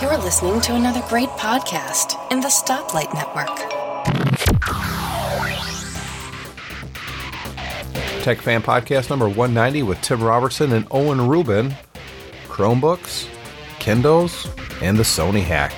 You're listening to another great podcast in the Stoplight Network. Tech Fan Podcast number 190 with Tim Robertson and Owen Rubin. Chromebooks, Kindles, and the Sony hack.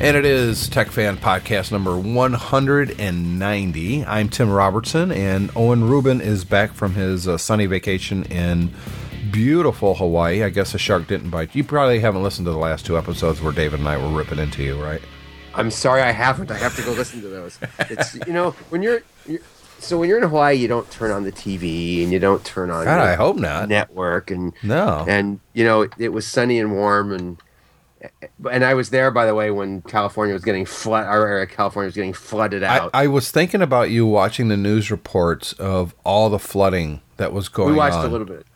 And it is Tech Fan Podcast number 190. I'm Tim Robertson, and Owen Rubin is back from his sunny vacation in beautiful Hawaii. I guess a shark didn't bite. You probably haven't listened to the last two episodes where Dave and I were ripping into you, right? I'm sorry I haven't. I have to go listen to those. It's, you know, when you're in Hawaii, you don't turn on the TV and you don't turn on God, I hope not. Network. And, no. And, you know, it was sunny and warm and... And I was there, by the way, when California was getting flooded out. I was thinking about you watching the news reports of all the flooding that was going on. We watched a little bit.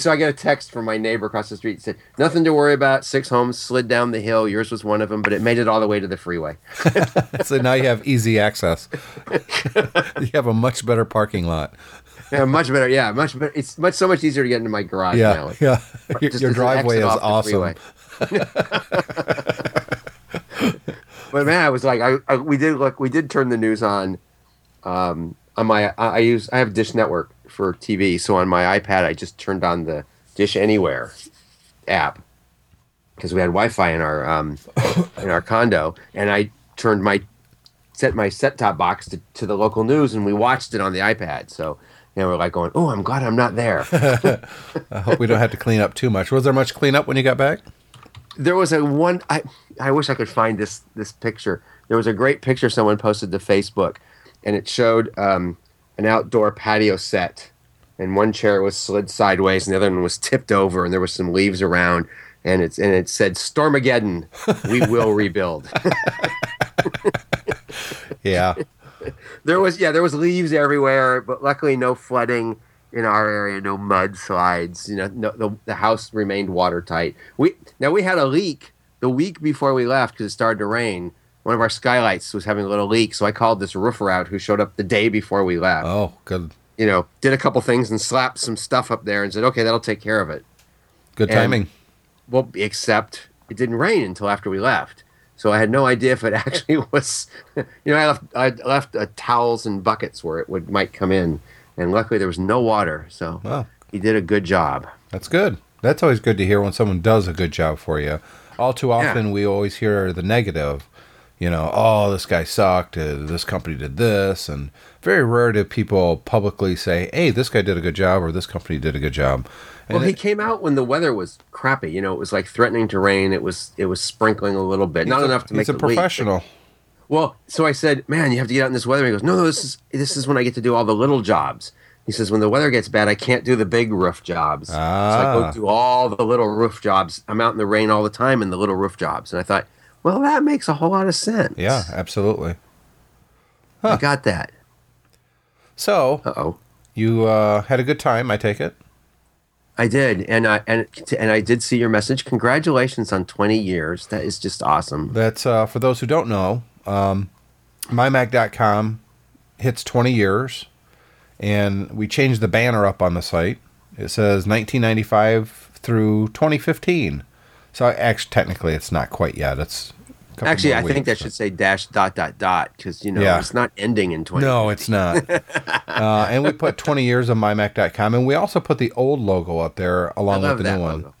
So I got a text from my neighbor across the street. It said, nothing to worry about. 6 homes slid down the hill. Yours was one of them, but it made it all the way to the freeway. So now you have easy access. You have a much better parking lot. Yeah, much better. Yeah, much better. It's so much easier to get into my garage now. Yeah, your driveway is awesome. But man, I was like, we did turn the news on. I have Dish Network for TV, so on my iPad I just turned on the Dish Anywhere app because we had Wi-Fi in our condo, and I turned my set-top box to the local news, and we watched it on the iPad. So. And we're like going, oh, I'm glad I'm not there. I hope we don't have to clean up too much. Was there much cleanup when you got back? There was I wish I could find this picture. There was a great picture someone posted to Facebook, and it showed an outdoor patio set. And one chair was slid sideways, and the other one was tipped over, and there was some leaves around. And it said, Stormageddon, we will rebuild. Yeah. There was leaves everywhere, but luckily no flooding in our area, no mudslides. You know, the house remained watertight. We had a leak the week before we left because it started to rain. One of our skylights was having a little leak, so I called this roofer out who showed up the day before we left. Oh, good. You know, did a couple things and slapped some stuff up there and said, "Okay, that'll take care of it." Good timing. Well, except it didn't rain until after we left. So I had no idea if it actually was, you know, I left towels and buckets where it might come in, and luckily there was no water. So wow. He did a good job. That's good. That's always good to hear when someone does a good job for you. All too often we always hear the negative, you know, oh, this guy sucked, this company did this, and very rare do people publicly say, hey, this guy did a good job or this company did a good job. Well, he came out when the weather was crappy. You know, it was like threatening to rain. It was sprinkling a little bit, not enough to make the leak. He's a professional. Well, so I said, man, you have to get out in this weather. He goes, no, this is when I get to do all the little jobs. He says, when the weather gets bad, I can't do the big roof jobs. So I go do all the little roof jobs. I'm out in the rain all the time in the little roof jobs. And I thought, well, that makes a whole lot of sense. Yeah, absolutely. Huh. I got that. So you had a good time, I take it. I did, and I did see your message. Congratulations on 20 years. That is just awesome. That's, for those who don't know, MyMac.com hits 20 years, and we changed the banner up on the site. It says 1995 through 2015. So actually, technically, it's not quite yet. It's a couple actually, more I weeks, think that so. Should say --.., because you know it's not ending in 20. No, it's not. And we put 20 years on mymac.com, and we also put the old logo up there along with the new one. Logo.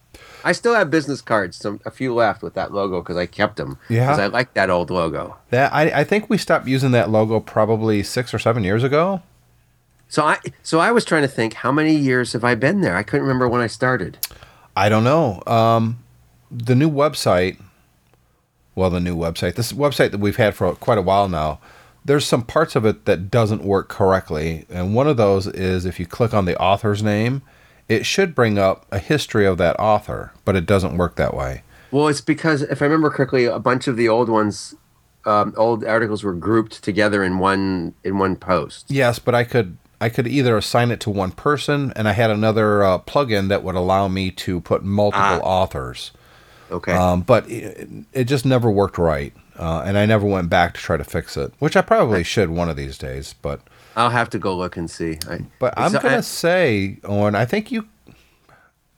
I still have business cards, a few left with that logo because I kept them. Yeah, because I like that old logo. That I think we stopped using that logo probably 6 or 7 years ago. So I was trying to think, how many years have I been there? I couldn't remember when I started. I don't know. The new website. Well, the new website, this website that we've had for quite a while now, there's some parts of it that doesn't work correctly. And one of those is if you click on the author's name, it should bring up a history of that author, but it doesn't work that way. Well, it's because, if I remember correctly, a bunch of the old ones old articles were grouped together in one post. Yes, but I could either assign it to one person, and I had another plugin that would allow me to put multiple authors. Okay. But it just never worked right, and I never went back to try to fix it, which I probably should one of these days. But I'll have to go look and see. I'm going to say, Owen, I think you...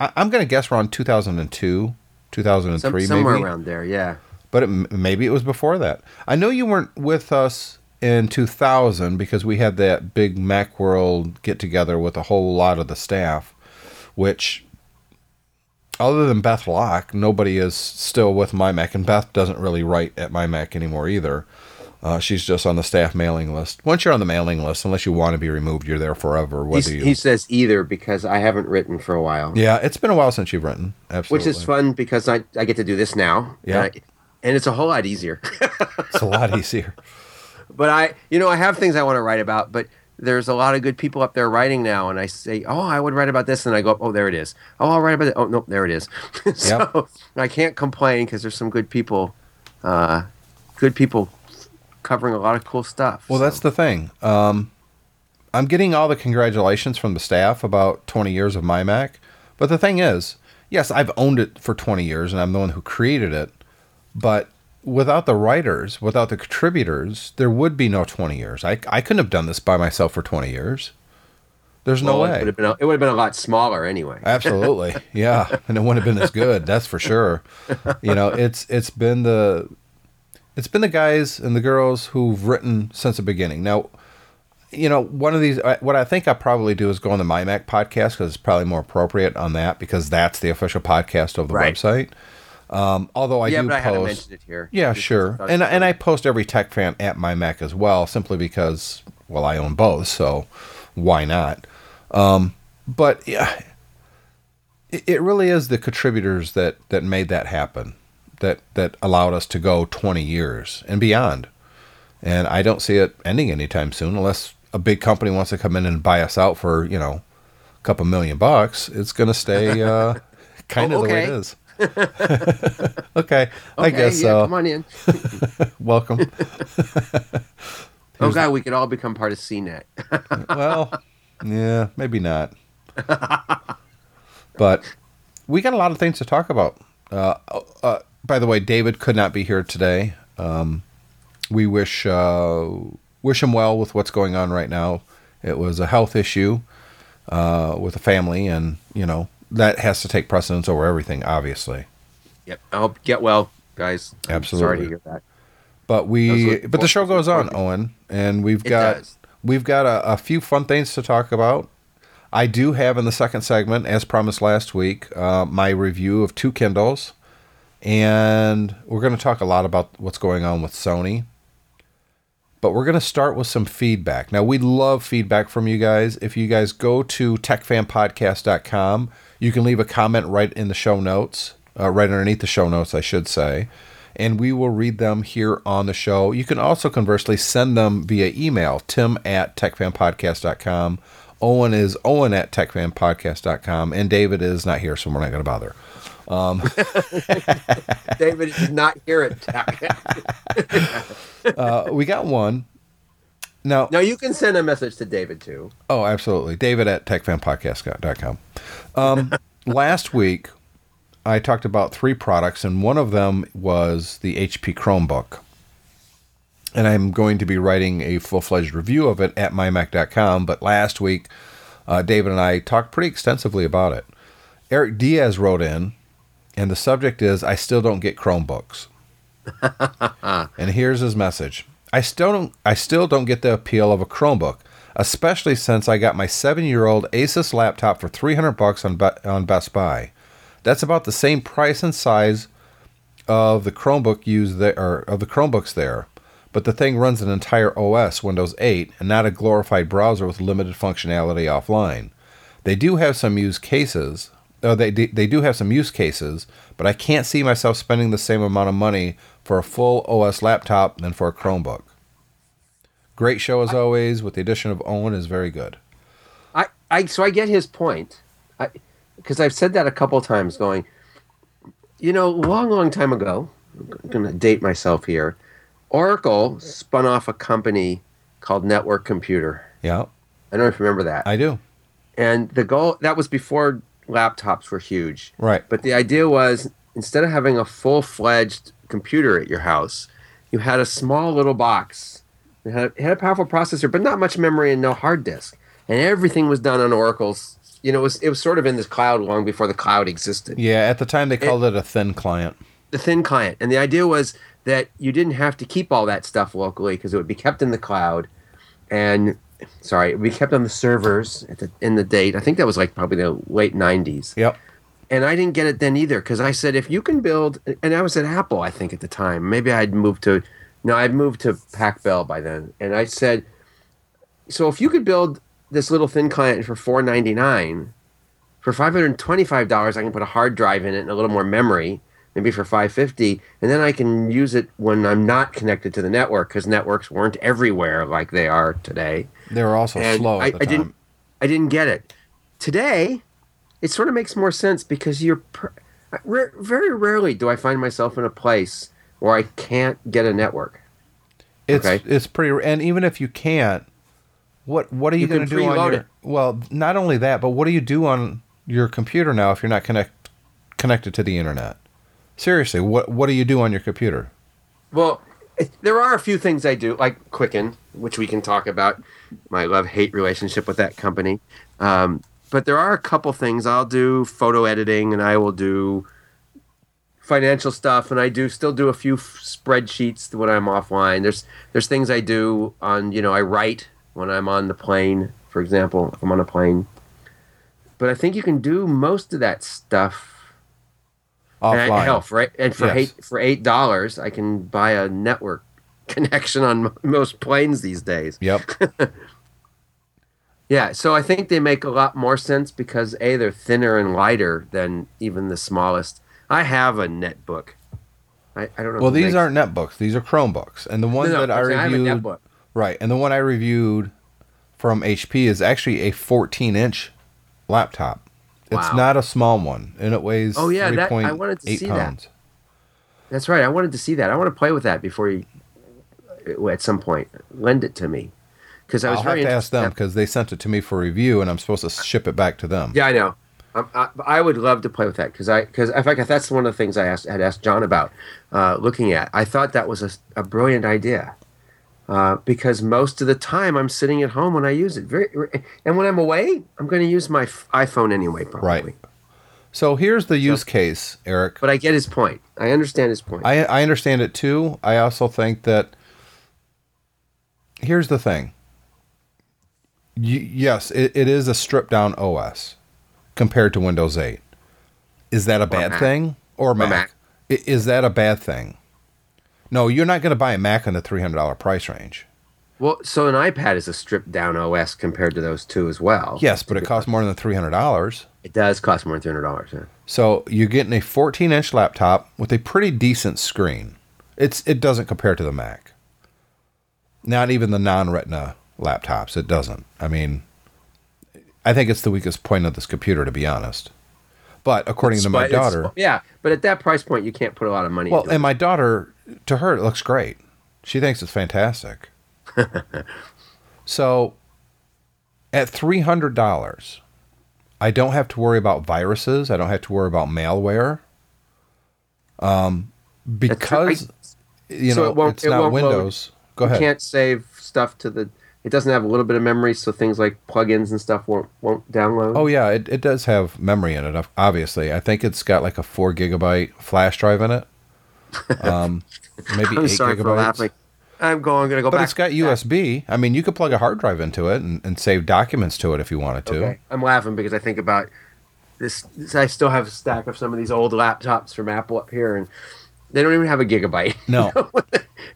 I'm going to guess around 2002, 2003, somewhere around there, yeah. But maybe it was before that. I know you weren't with us in 2000 because we had that big Macworld get-together with a whole lot of the staff, which, other than Beth Locke, nobody is still with MyMac, and Beth doesn't really write at MyMac anymore either. She's just on the staff mailing list. Once you're on the mailing list, unless you want to be removed, you're there forever. He says either because I haven't written for a while. Yeah, it's been a while since you've written. Absolutely. Which is fun because I get to do this now. Yeah. And it's a whole lot easier. It's a lot easier. But I have things I want to write about, but there's a lot of good people up there writing now. And I say, oh, I would write about this. And I go, oh, there it is. Oh, I'll write about it. Oh, nope, there it is. So I can't complain because there's some good people covering a lot of cool stuff. Well, that's the thing. I'm getting all the congratulations from the staff about 20 years of MyMac. But the thing is, yes, I've owned it for 20 years and I'm the one who created it. But without the writers, without the contributors, there would be no 20 years. I couldn't have done this by myself for 20 years. There's no way. It would have been a lot smaller anyway. Absolutely. Yeah. And it wouldn't have been as good. That's for sure. You know, it's been the guys and the girls who've written since the beginning. Now, you know, one of these, what I think I probably do is go on the MyMac podcast because it's probably more appropriate on that because that's the official podcast of the website. Although I had to mention it here. Yeah, sure. And I post every Tech Fan at MyMac as well, simply because, well, I own both, so why not? But yeah, it really is the contributors that made that happen, that allowed us to go 20 years and beyond. And I don't see it ending anytime soon, unless a big company wants to come in and buy us out for, you know, a couple $1,000,000. It's going to stay kind of the way it is. Okay, I guess so. Come on in. Welcome. Oh God, we could all become part of CNET. Well, yeah, maybe not. But we got a lot of things to talk about. By the way, David could not be here today. We wish him well with what's going on right now. It was a health issue with a family, and you know. That has to take precedence over everything, obviously. Yep. I hope get well, guys. Absolutely. Sorry to hear that. But the show goes on, Owen, and we've got a few fun things to talk about. I do have in the second segment, as promised last week, my review of 2 Kindles, and we're going to talk a lot about what's going on with Sony. But we're going to start with some feedback. Now, we love feedback from you guys. If you guys go to techfanpodcast.com, you can leave a comment right in the show notes, right underneath the show notes, I should say, and we will read them here on the show. You can also, conversely, send them via email, tim@techfanpodcast.com. Owen is owen@techfanpodcast.com, and David is not here, so we're not going to bother. David did not hear it. We got one. Now you can send a message to David too. Oh, absolutely. David@techfanpodcast.com. Last week I talked about 3 products, and one of them was the HP Chromebook. And I'm going to be writing a full-fledged review of it at mymac.com. But last week, David and I talked pretty extensively about it. Eric Diaz wrote in, and the subject is, I still don't get Chromebooks. And here's his message. I still don't get the appeal of a Chromebook, especially since I got my 7-year-old Asus laptop for $300 on Best Buy. That's about the same price and size of the Chromebook used there, or of the Chromebooks there, but the thing runs an entire OS, Windows 8, and not a glorified browser with limited functionality offline. They do have some use cases. They do have some use cases, but I can't see myself spending the same amount of money for a full OS laptop than for a Chromebook. Great show as always, with the addition of Owen is very good. So I get his point, because I've said that a couple times going, you know, long time ago, I'm going to date myself here, Oracle spun off a company called Network Computer. Yeah. I don't know if you remember that. I do. And the goal, that was before laptops were huge. Right. But the idea was, instead of having a full-fledged computer at your house, you had a small little box. It had a powerful processor, but not much memory and no hard disk. And everything was done on Oracle's. You know, it was sort of in this cloud long before the cloud existed. Yeah, at the time they called it a thin client. The thin client. And the idea was that you didn't have to keep all that stuff locally because it would be kept in the cloud. And, sorry, it would be kept on the servers in the date. I think that was like probably the late 90s. Yep. And I didn't get it then either because I said, if you can build, and I was at Apple, I think, at the time. Maybe I'd moved to Pac Bell by then. And I said, so if you could build this little thin client for $4.99, for $525, I can put a hard drive in it and a little more memory, maybe for $550, and then I can use it when I'm not connected to the network because networks weren't everywhere like they are today. They were also slow at the time. I didn't get it. Today, it sort of makes more sense because very rarely do I find myself in a place where I can't get a network. It's pretty, and even if you can't, what are you going to do on your? Well, not only that, but what do you do on your computer now if you're not connected to the internet? Seriously, what do you do on your computer? Well, there are a few things I do, like Quicken, which we can talk about. My love-hate relationship with that company. But there are a couple things. I'll do photo editing, and I will do financial stuff, and I still do a few spreadsheets when I'm offline. There's things I do on, you know, I write when I'm on the plane, for example, if I'm on a plane. But I think you can do most of that stuff offline. For $8, I can buy a network connection on most planes these days. Yep. Yeah, so I think they make a lot more sense because, A, they're thinner and lighter than even the smallest. I have a netbook. I don't know. Well, these aren't netbooks. These are Chromebooks. And the one that I reviewed, I have a netbook. Right, and the one I reviewed from HP is actually a 14-inch laptop. Wow. It's not a small one, and it weighs 3.8 pounds. That. That's right. I wanted to see that. I want to play with that before you, at some point, lend it to me. I'll have to ask them because they sent it to me for review, and I'm supposed to ship it back to them. Yeah, I know. I would love to play with that because in fact, that's one of the things I had asked John about looking at. I thought that was a brilliant idea. Because most of the time I'm sitting at home when I use it. And when I'm away, I'm going to use my iPhone anyway, probably. Right. So here's the use case, Eric. But I get his point. I understand his point. I understand it too. I also think that here's the thing. Yes, it is a stripped down OS compared to Windows 8. Is that a bad thing? Or Mac? Is that a bad thing? No, you're not going to buy a Mac in the $300 price range. Well, so an iPad is a stripped-down OS compared to those two as well. Yes, but it costs more than $300. It does cost more than $300, yeah. So you're getting a 14-inch laptop with a pretty decent screen. It doesn't compare to the Mac. Not even the non-Retina laptops. It doesn't. I mean, I think it's the weakest point of this computer, to be honest. But according to my daughter... Yeah, but at that price point, you can't put a lot of money into it. Well, and my daughter... To her, it looks great. She thinks it's fantastic. So, at $300, I don't have to worry about viruses. I don't have to worry about malware. Because, it's not Windows. Go ahead. You can't save stuff to the... It doesn't have a little bit of memory, so things like plugins and stuff won't download. Oh, yeah. It does have memory in it, obviously. I think it's got like a 4 gigabyte flash drive in it. Maybe 8 gigabytes. I'm going to go back. But it's got USB. I mean, you could plug a hard drive into it and save documents to it if you wanted to. Okay. I'm laughing because I think about this. I still have a stack of some of these old laptops from Apple up here, and they don't even have a gigabyte. No.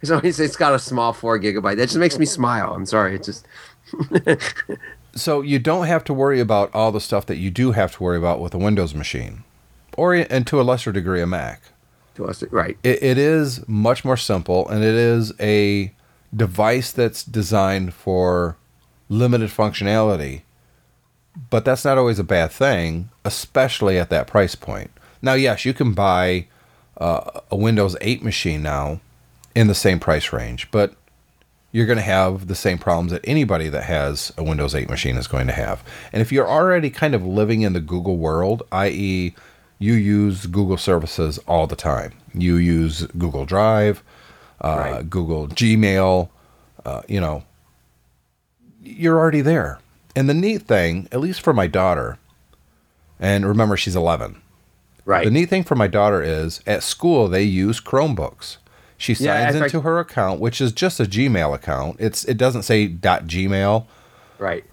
So it's got a small 4 gigabyte. That just makes me smile. I'm sorry. It's just. So you don't have to worry about all the stuff that you do have to worry about with a Windows machine, and to a lesser degree, a Mac. To us, right. It is much more simple, and it is a device that's designed for limited functionality. But that's not always a bad thing, especially at that price point. Now, yes, you can buy a Windows 8 machine now in the same price range, but you're going to have the same problems that anybody that has a Windows 8 machine is going to have. And if you're already kind of living in the Google world, i.e. you use Google services all the time. You use Google Drive, right. Google Gmail, you're already there. And the neat thing, at least for my daughter, and remember she's 11. Right. The neat thing for my daughter is at school they use Chromebooks. She signs into her account, which is just a Gmail account. It doesn't say .gmail. Right.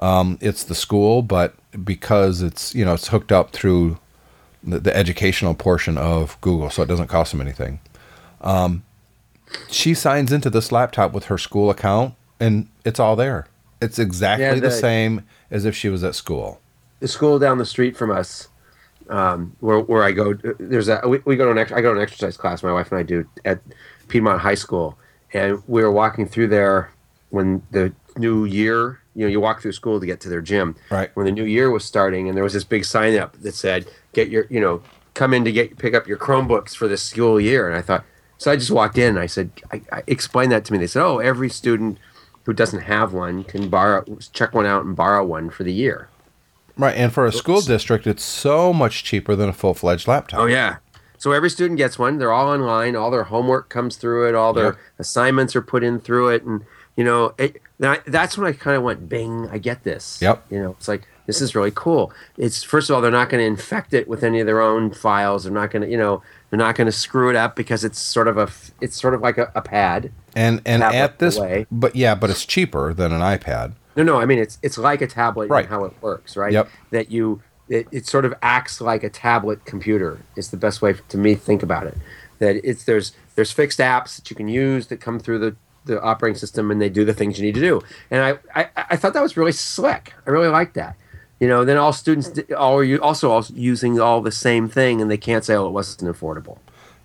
It's the school, but because it's hooked up through the educational portion of Google, so it doesn't cost them anything. She signs into this laptop with her school account, and it's all there. It's exactly the same as if she was at school. The school down the street from us. Where I go, I go to an exercise class. My wife and I do at Piedmont High School, and we were walking through there when the new year. You walk through school to get to their gym. Right. When the new year was starting, and there was this big sign up that said, "Get your, come in to pick up your Chromebooks for this school year." And I thought, so I just walked in and I said, I "Explain that to me." They said, "Oh, every student who doesn't have one can check one out and borrow one for the year." Right, and for a school district, it's so much cheaper than a full-fledged laptop. Oh, yeah. So every student gets one. They're all online. All their homework comes through it. All their assignments are put in through it. And, that's when I kind of went, bing, I get this. Yep. It's like, this is really cool. It's, first of all, they're not going to infect it with any of their own files. They're not going to, they're not going to screw it up because it's sort of like a pad. And at this, but it's cheaper than an iPad. No, I mean it's like a tablet and how it works, right? Yep. That it sort of acts like a tablet computer. It's the best way to me think about it. That it's there's fixed apps that you can use that come through the operating system and they do the things you need to do. And I thought that was really slick. I really liked that. Then all students are also using all the same thing and they can't say, oh, it wasn't affordable.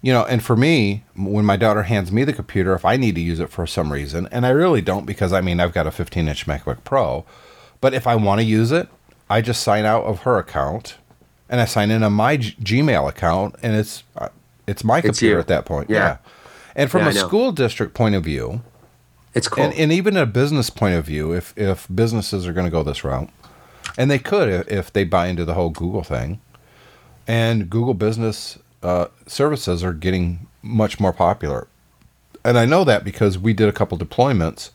And for me, when my daughter hands me the computer, if I need to use it for some reason, and I really don't because, I've got a 15-inch MacBook Pro, but if I want to use it, I just sign out of her account, and I sign in on my Gmail account, and it's my computer at that point. Yeah. And from a school district point of view, it's cool. And even a business point of view, if businesses are going to go this route, and they could if they buy into the whole Google thing, and Google Business services are getting much more popular. And I know that because we did a couple deployments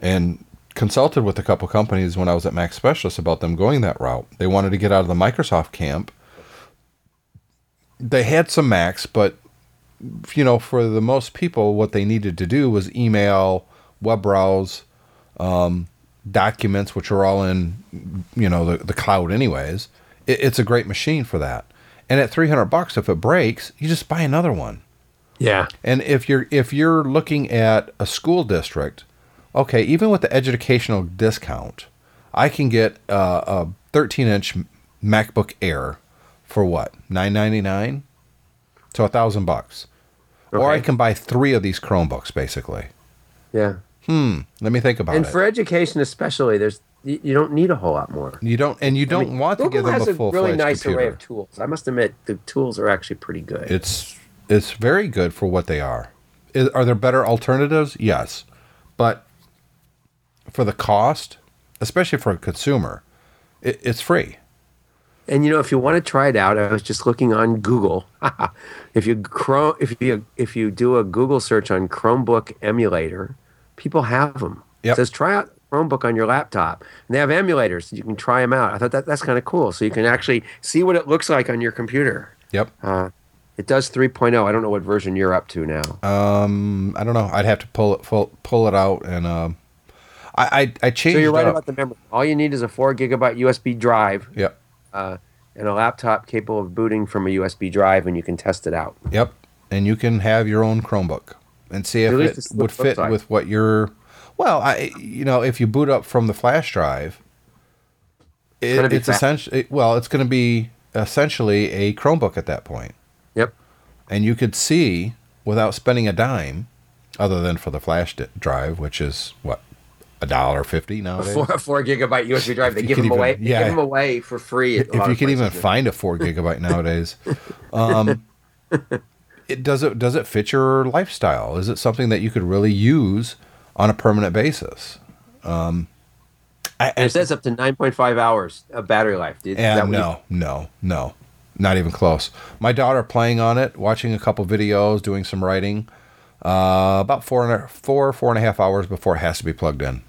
and consulted with a couple companies when I was at Mac Specialist about them going that route. They wanted to get out of the Microsoft camp. They had some Macs, but for the most people, what they needed to do was email, web browse, documents, which are all in, the cloud anyways. It's a great machine for that. And at $300, if it breaks, you just buy another one. Yeah. And if you're looking at a school district, okay, even with the educational discount, I can get a 13-inch MacBook Air for what? $999 to $1,000. Okay. Or I can buy 3 of these Chromebooks, basically. Yeah. Let me think about it. And for education especially, you don't need a whole lot more. You don't, and you don't want to give them a full-fledged computer. Google has a really nice array of tools. I must admit, the tools are actually pretty good. It's very good for what they are. Are there better alternatives? Yes, but for the cost, especially for a consumer, it's free. And if you want to try it out, I was just looking on Google. If you do a Google search on Chromebook emulator, people have them. Yep. It says try out Chromebook on your laptop, and they have emulators so you can try them out. I thought that's kind of cool, so you can actually see what it looks like on your computer. Yep. It does 3.0. I don't know what version you're up to now. I don't know. I'd have to pull it out, and I changed. So you're right about the memory. All you need is a 4 gigabyte USB drive. Yep. And a laptop capable of booting from a USB drive, and you can test it out. Yep. And you can have your own Chromebook and see if it would fit with what you're. Well, if you boot up from the flash drive, it's essentially it's going to be essentially a Chromebook at that point. Yep. And you could see without spending a dime, other than for the flash drive, which is what $1.50 nowadays. A 4 gigabyte USB drive, they give them away. Yeah, they give them away for free. If you can even find a 4 gigabyte nowadays, does it fit your lifestyle? Is it something that you could really use on a permanent basis? It says up to 9.5 hours of battery life. No, not even close. My daughter playing on it, watching a couple videos, doing some writing, about four and a half hours before it has to be plugged in.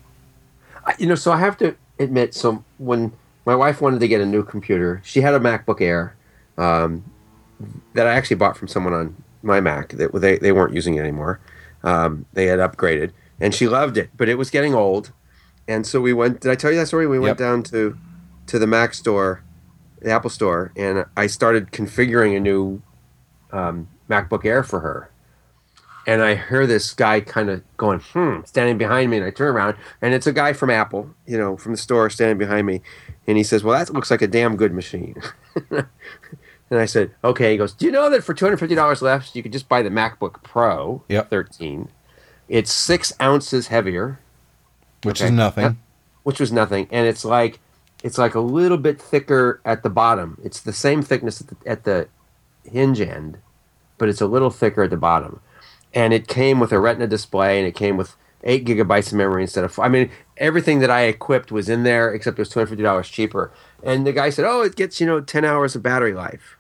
So I have to admit, so when my wife wanted to get a new computer, she had a MacBook Air that I actually bought from someone on my Mac. They weren't using it anymore. They had upgraded, and she loved it, but it was getting old. And so we went, did I tell you that story? We went down to the Mac store, the Apple store, and I started configuring a new MacBook Air for her. And I hear this guy kind of going, standing behind me. And I turn around, and it's a guy from Apple, from the store, standing behind me. And he says, well, that looks like a damn good machine. And I said, okay. He goes, do you know that for $250 less, you could just buy the MacBook Pro 13? It's 6 ounces heavier. Which is nothing. Which was nothing. And it's like a little bit thicker at the bottom. It's the same thickness at the hinge end, but it's a little thicker at the bottom. And it came with a Retina display, and it came with 8 gigabytes of memory instead of... everything that I equipped was in there, except it was $250 cheaper. And the guy said, oh, it gets, 10 hours of battery life.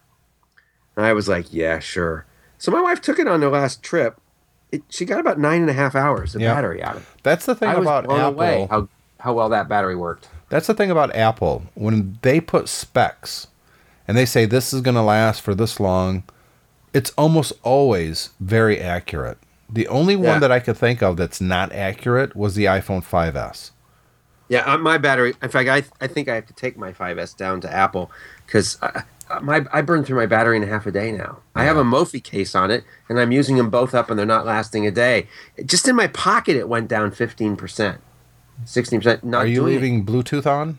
And I was like, yeah, sure. So my wife took it on their last trip. She got about 9.5 hours of battery out of it. That's the thing about Apple. I was blown away how well that battery worked. That's the thing about Apple. When they put specs, and they say this is going to last for this long... It's almost always very accurate. The only one that I could think of that's not accurate was the iPhone 5S. Yeah, my battery. In fact, I think I have to take my 5S down to Apple because I burn through my battery in half a day now. Yeah. I have a Mophie case on it, and I'm using them both up, and they're not lasting a day. Just in my pocket, it went down 15%, 16%. Are you leaving Bluetooth on?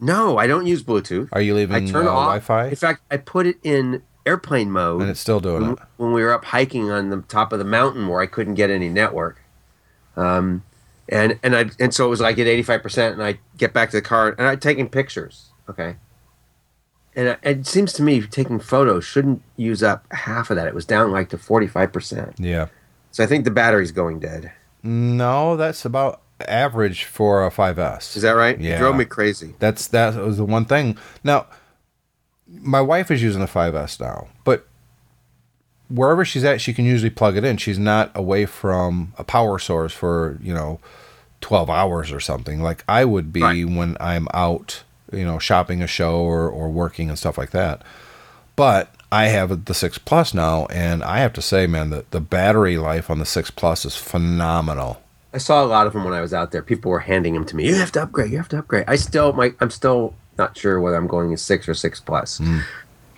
No, I don't use Bluetooth. Are you leaving Wi-Fi? In fact, I put it in airplane mode, and it's still doing it. When we were up hiking on the top of the mountain where I couldn't get any network, and so it was like at 85%, and I get back to the car and I'm taking pictures. Okay, and it seems to me taking photos shouldn't use up half of that. It was down like to 45%. Yeah, so I think the battery's going dead. No, that's about average for a 5S. Is that right? Yeah, it drove me crazy. That was the one thing. Now, my wife is using the 5S now, but wherever she's at, she can usually plug it in. She's not away from a power source for, 12 hours or something like I would be when I'm out, shopping a show or working and stuff like that. But I have the 6 Plus now, and I have to say, man, the battery life on the 6 Plus is phenomenal. I saw a lot of them when I was out there. People were handing them to me. You have to upgrade. You have to upgrade. I'm still not sure whether I'm going to 6 or 6 Plus. Mm.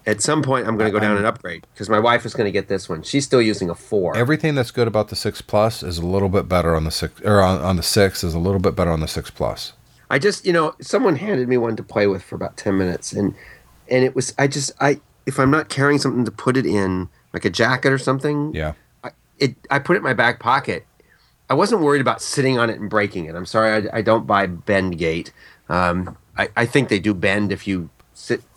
At some point, I'm going to go down and upgrade because my wife is going to get this one. She's still using a 4. Everything that's good about the 6 Plus is a little bit better on the 6, or on the 6 is a little bit better on the 6 Plus. I just, someone handed me one to play with for about 10 minutes, and it was, if I'm not carrying something to put it in, like a jacket or something, I put it in my back pocket. I wasn't worried about sitting on it and breaking it. I'm sorry, I don't buy Bendgate. I think they do bend if you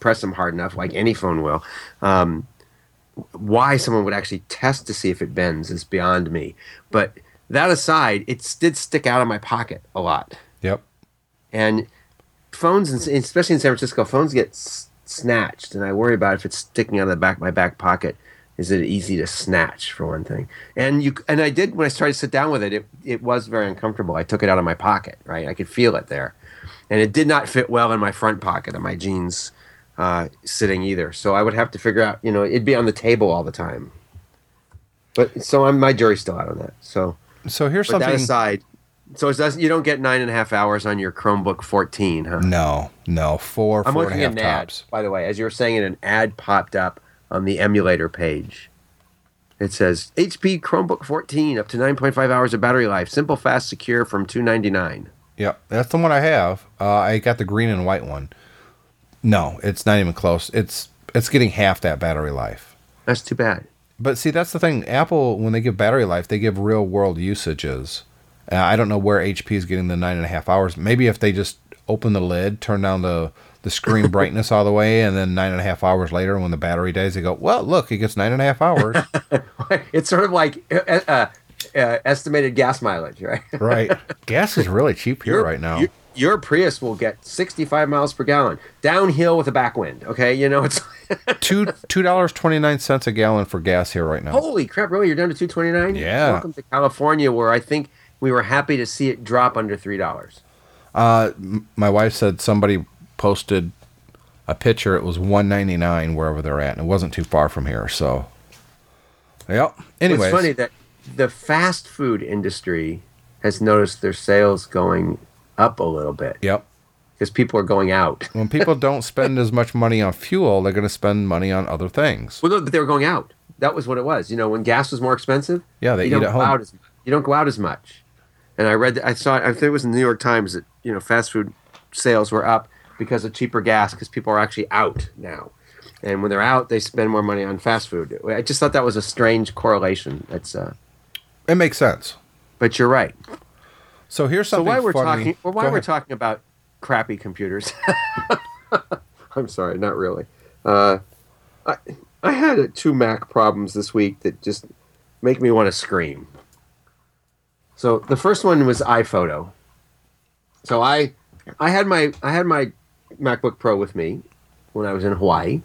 press them hard enough, like any phone will. Why someone would actually test to see if it bends is beyond me. But that aside, it did stick out of my pocket a lot. Yep. And phones, especially in San Francisco, phones get snatched, and I worry about if it's sticking out of the back of my back pocket. Is it easy to snatch, for one thing? And I did, when I started to sit down with it, it was very uncomfortable. I took it out of my pocket, right? I could feel it there. And it did not fit well in my front pocket of my jeans sitting either. So I would have to figure out, it'd be on the table all the time. But so my jury's still out on that. So here's something. That aside, so it doesn't, you don't get 9.5 hours on your Chromebook 14, huh? No, four and a half tops. Ad, by the way, as you were saying it, an ad popped up on the emulator page. It says, HP Chromebook 14, up to 9.5 hours of battery life. Simple, fast, secure from $299. Yeah, that's the one I have. I got the green and white one. No, it's not even close. It's getting half that battery life. That's too bad. But see, that's the thing. Apple, when they give battery life, they give real world usages. I don't know where HP is getting the 9.5 hours. Maybe if they just open the lid, turn down the the screen brightness all the way, and then 9.5 hours later, when the battery dies, they go, well, look, it gets 9.5 hours. It's sort of like estimated gas mileage, right? Right. Gas is really cheap here right now. Your Prius will get 65 miles per gallon downhill with a backwind. Okay, you know, it's $2.29 a gallon for gas here right now. Holy crap! Really, you're down to $2.29? Yeah. Welcome to California, where I think we were happy to see it drop under $3. My wife said somebody posted a picture. It was $1.99 wherever they're at, and it wasn't too far from here. So, yep. Anyways, it's funny that the fast food industry has noticed their sales going up a little bit. Yep. Because people are going out. When people don't spend as much money on fuel, they're going to spend money on other things. Well, no, but they were going out. That was what it was. You know, when gas was more expensive, yeah, they eat at home. You don't go out as much. And I think it was in the New York Times that, you know, fast food sales were up because of cheaper gas, because people are actually out now. And when they're out, they spend more money on fast food. I just thought that was a strange correlation. It makes sense. But you're right. So here's something funny. We're talking about crappy computers. I'm sorry, not really. I had two Mac problems this week that just make me want to scream. So the first one was iPhoto. So I had my MacBook Pro with me when I was in Hawaii,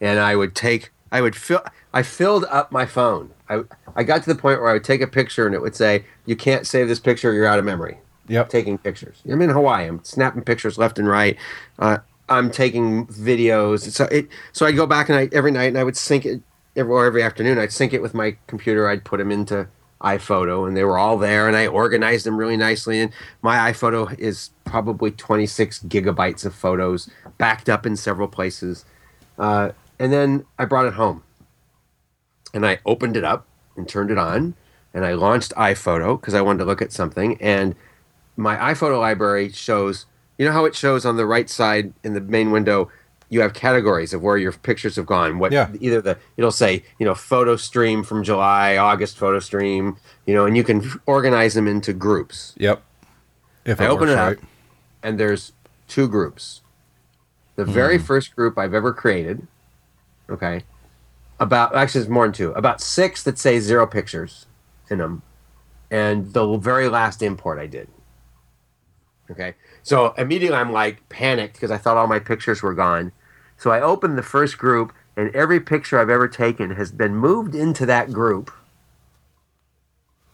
and I filled up my phone. I got to the point where I would take a picture and it would say, you can't save this picture, you're out of memory. Yep. Taking pictures. I'm in Hawaii. I'm snapping pictures left and right. I'm taking videos. So I'd go back and every night and I would sync it, or every afternoon I'd sync it with my computer. I'd put them into iPhoto and they were all there and I organized them really nicely. And my iPhoto is probably 26 gigabytes of photos backed up in several places. And then I brought it home. And I opened it up and turned it on, and I launched iPhoto because I wanted to look at something. And my iPhoto library shows, you know how it shows on the right side in the main window, you have categories of where your pictures have gone. It'll say, you know, photo stream from July, August photo stream, you know, and you can organize them into groups. Yep. If I open it up, and there's two groups. The very first group I've ever created, okay. It's more than two. About six that say 0 pictures in them, and the very last import I did. Okay, so immediately I'm like panicked because I thought all my pictures were gone. So I opened the first group, and every picture I've ever taken has been moved into that group.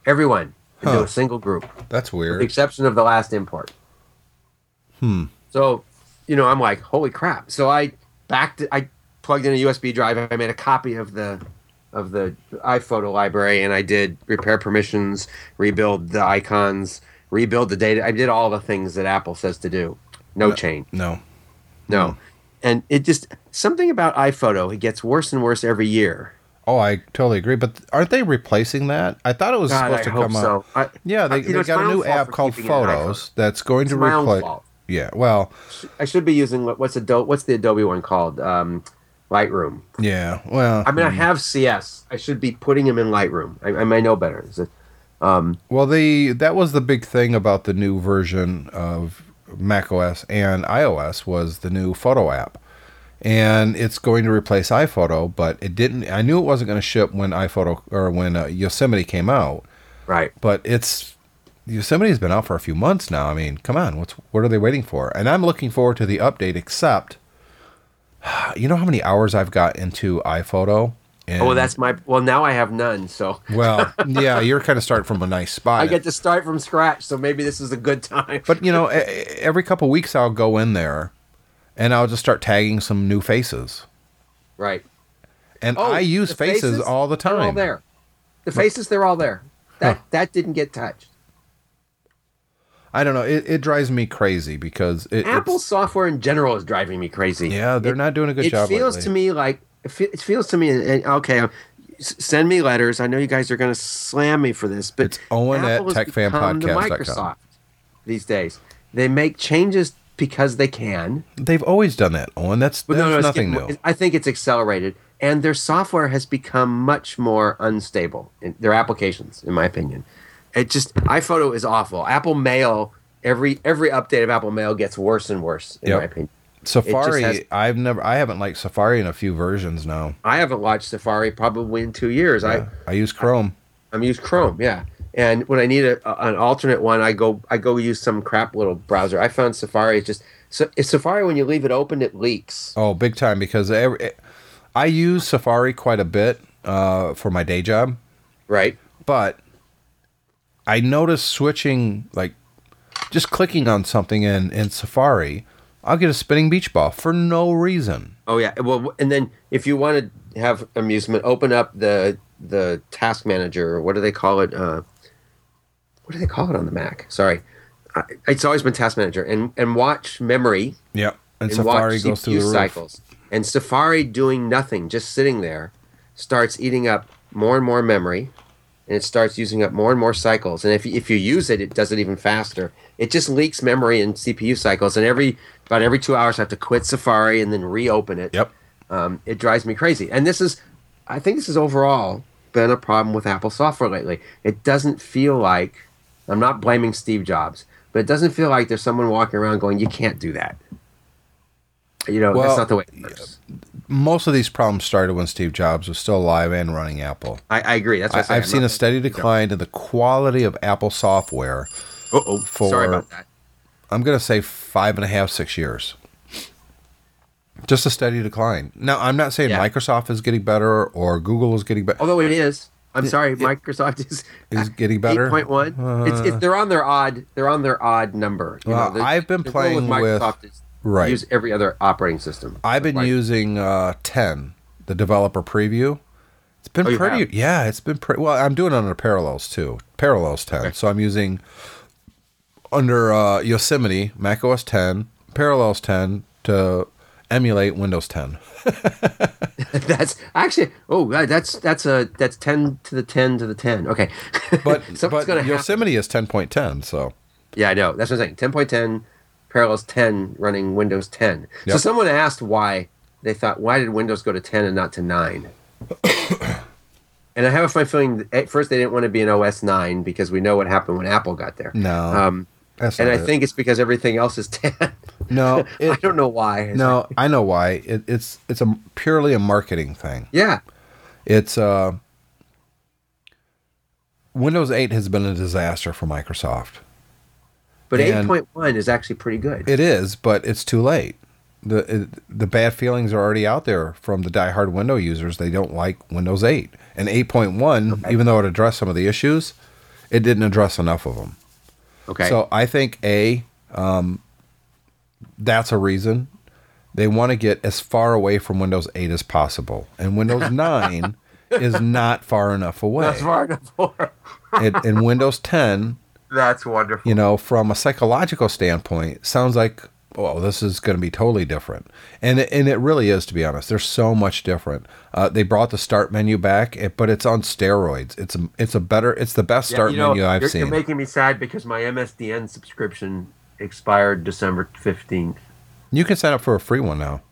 Everyone into a single group. That's weird. With the exception of the last import. So, you know, I'm like, holy crap! So I plugged in a USB drive. I made a copy of the iPhoto library, and I did repair permissions, rebuild the icons, rebuild the data. I did all the things that Apple says to do. No change. No. And it just something about iPhoto. It gets worse and worse every year. Oh, I totally agree. But aren't they replacing that? I thought it was supposed to come up. They got a new app called Photos that's going to replace. Yeah. Well, I should be using what's the Adobe one called? Lightroom. Yeah, well... I mean, I have CS. I should be putting him in Lightroom. I know better. That was the big thing about the new version of macOS and iOS was the new photo app. And it's going to replace iPhoto, but it didn't... I knew it wasn't going to ship when iPhoto... or when Yosemite came out. Right. But it's... Yosemite's been out for a few months now. I mean, come on. What are they waiting for? And I'm looking forward to the update, except... You know how many hours I've got into iPhoto? Now I have none, so. Well, yeah, you're kind of starting from a nice spot. I get to start from scratch, so maybe this is a good time. But, you know, every couple of weeks I'll go in there, and I'll just start tagging some new faces. Right. And I use faces all the time. They're all there. The faces, they're all there. That didn't get touched. I don't know. It drives me crazy because Apple software in general is driving me crazy. Yeah, they're not doing a good job. It feels to me. And okay, send me letters. I know you guys are going to slam me for this, but it's Owen at Tech Fan Podcast. Microsoft these days, they make changes because they can. They've always done that, Owen. That's nothing new. I think it's accelerated, and their software has become much more unstable in their applications, in my opinion. It just iPhoto is awful. Apple Mail every update of Apple Mail gets worse and worse in my opinion. Safari, I haven't liked Safari in a few versions now. I haven't watched Safari probably in 2 years. Yeah. I use Chrome. I'm use Chrome, yeah. And when I need an alternate one, I go use some crap little browser. I found Safari Safari, when you leave it open, it leaks. Oh, big time, because I use Safari quite a bit for my day job. Right. But I noticed switching, like just clicking on something in Safari, I'll get a spinning beach ball for no reason. Oh, yeah. Well, and then if you want to have amusement, open up the Task Manager, or what do they call it? What do they call it on the Mac? Sorry. It's always been Task Manager. And watch memory. Yeah. And Safari goes through the roof. Cycles. And Safari doing nothing, just sitting there, starts eating up more and more memory, and it starts using up more and more cycles. And if you use it, it does it even faster. It just leaks memory and CPU cycles. And about every 2 hours, I have to quit Safari and then reopen it. Yep. It drives me crazy. And I think this is overall been a problem with Apple software lately. It doesn't feel like, I'm not blaming Steve Jobs, but it doesn't feel like there's someone walking around going, you can't do that. That's not the way it works. Most of these problems started when Steve Jobs was still alive and running Apple. I agree. That's what I've seen a steady decline in the quality of Apple software. Uh-oh. Sorry about that. I'm going to say 5.5-6 years. Just a steady decline. Now, I'm not saying Microsoft is getting better or Google is getting better. Although it is. I'm sorry, Microsoft is getting better. 8.1. They're on their odd number. You know, I've been playing with Microsoft. Use every other operating system. I've been using 10, the developer preview. It's been pretty. Yeah, it's been pretty. Well, I'm doing it under Parallels too. Parallels 10. Okay. So I'm using under Yosemite, macOS 10, Parallels 10 to emulate Windows 10. That's actually that's 10 to the 10. Okay, but Yosemite is 10.10. So yeah, I know, that's what I'm saying. 10.10. Parallels 10 running Windows 10. Yep. So someone asked why did Windows go to 10 and not to 9? And I have a funny feeling that at first they didn't want to be an OS 9 because we know what happened when Apple got there. No. I think it's because everything else is 10. No. I don't know why. No, I know why. It's purely a marketing thing. Yeah. It's Windows 8 has been a disaster for Microsoft. But 8.1 is actually pretty good. It is, but it's too late. The bad feelings are already out there from the diehard Windows users. They don't like Windows 8. And 8.1, even though it addressed some of the issues, it didn't address enough of them. Okay. So I think, that's a reason. They want to get as far away from Windows 8 as possible. And Windows 9 is not far enough away. That's far enough away. And Windows 10... That's wonderful. You know, from a psychological standpoint, sounds like, well, this is going to be totally different. And it really is, to be honest. They're so much different. They brought the start menu back, but it's on steroids. It's the best start menu I've seen. You're making me sad because my MSDN subscription expired December 15th. You can sign up for a free one now.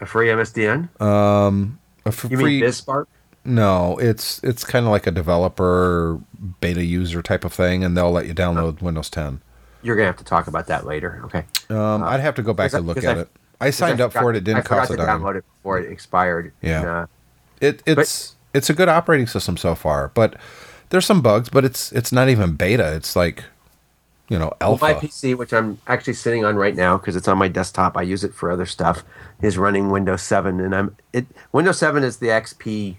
A free MSDN? You mean BizSpark? No, it's kind of like a developer beta user type of thing, and they'll let you download Windows 10. You're going to have to talk about that later. Okay. I'd have to go back and look at it. I signed up for it. It didn't cost a dime. I forgot to download it before it expired. Yeah. And, it's a good operating system so far, but there's some bugs, but it's not even beta. It's like, alpha. Well, my PC, which I'm actually sitting on right now because it's on my desktop, I use it for other stuff, is running Windows 7, and Windows 7 is the XP...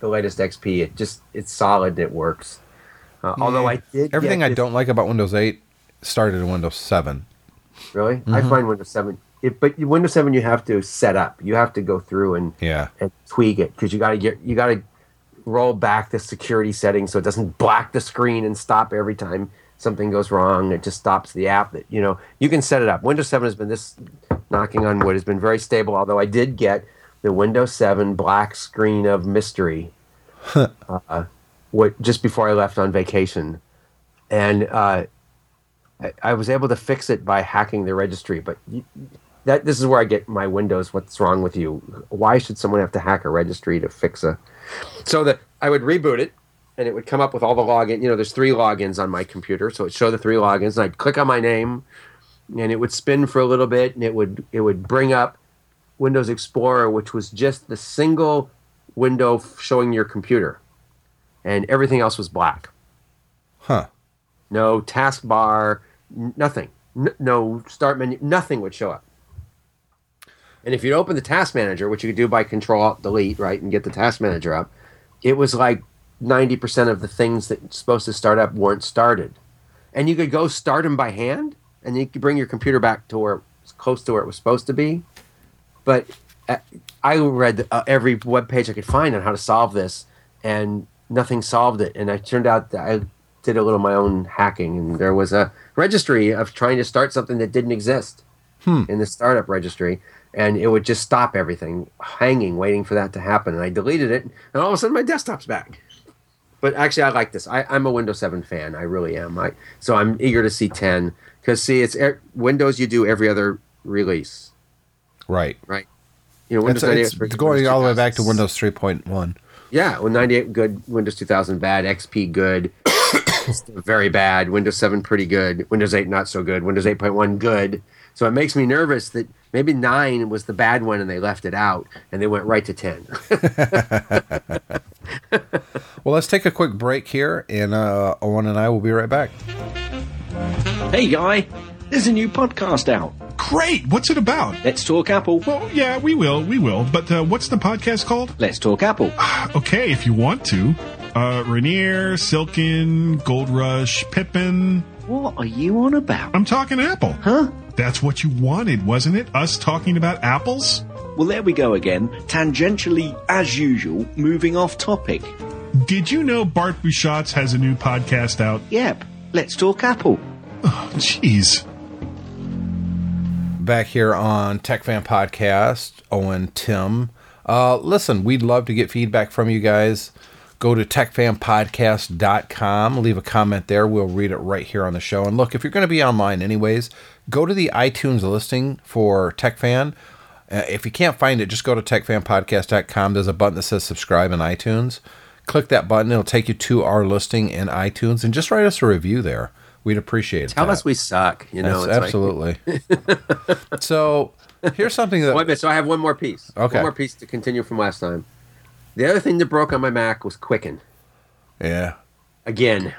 The latest XP, it's solid and it works. Although I did everything I don't like about Windows 8 started in Windows 7. Really? Mm-hmm. I find Windows 7. But Windows 7 you have to set up. You have to go through and tweak it because you got to roll back the security settings so it doesn't black the screen and stop every time something goes wrong. It just stops the app. That you can set it up. Windows 7 has been this, knocking on wood, has been very stable. Although I did get the Windows 7 black screen of mystery, just before I left on vacation. And I was able to fix it by hacking the registry. But this is where I get my Windows, what's wrong with you? Why should someone have to hack a registry to fix a... So that I would reboot it, and it would come up with all the login. There's 3 logins on my computer, so it would show the 3 logins, and I'd click on my name, and it would spin for a little bit, and it would bring up Windows Explorer, which was just the single window showing your computer, and everything else was black. Huh. No taskbar, nothing. No start menu, nothing would show up. And if you'd open the Task Manager, which you could do by Control-Alt-Delete, right, and get the Task Manager up, it was like 90% of the things that were supposed to start up weren't started. And you could go start them by hand, and you could bring your computer back to where close to where it was supposed to be. But I read every web page I could find on how to solve this, and nothing solved it. And it turned out that I did a little of my own hacking, and there was a registry of trying to start something that didn't exist in the startup registry, and it would just stop everything hanging, waiting for that to happen. And I deleted it, and all of a sudden my desktop's back. But actually, I like this. I'm a Windows 7 fan. I really am. So I'm eager to see 10 because, see, it's Windows you do every other release. Right. You know, Windows 98. It's going all the way back to Windows 3.1. Yeah, well, 98 good, Windows 2000 bad, XP good, very bad, Windows 7 pretty good, Windows 8 not so good, Windows 8.1 good. So it makes me nervous that maybe 9 was the bad one and they left it out and they went right to 10. Well, let's take a quick break here, and Owen and I will be right back. Hey, guy, there's a new podcast out. Great! What's it about? Let's Talk Apple. Well, yeah, we will. But what's the podcast called? Let's Talk Apple. Okay, if you want to. Rainier, Silken, Gold Rush, Pippin. What are you on about? I'm talking Apple. Huh? That's what you wanted, wasn't it? Us talking about apples? Well, there we go again. Tangentially, as usual, moving off topic. Did you know Bart Bouchatz has a new podcast out? Yep. Let's Talk Apple. Oh, jeez. Back here on Tech Fan Podcast, Owen, Tim. Listen, we'd love to get feedback from you guys. Go to techfanpodcast.com, leave a comment there. We'll read it right here on the show. And look, if you're going to be online anyways, go to the iTunes listing for Tech Fan. If you can't find it, just go to techfanpodcast.com. There's a button that says subscribe in iTunes. Click that button. It'll take you to our listing in iTunes. And just write us a review there. We'd appreciate it. Tell us we suck. You know, it's absolutely. Like... So here's something that... Wait a minute, so I have one more piece. Okay. One more piece to continue from last time. The other thing that broke on my Mac was Quicken. Yeah. Again.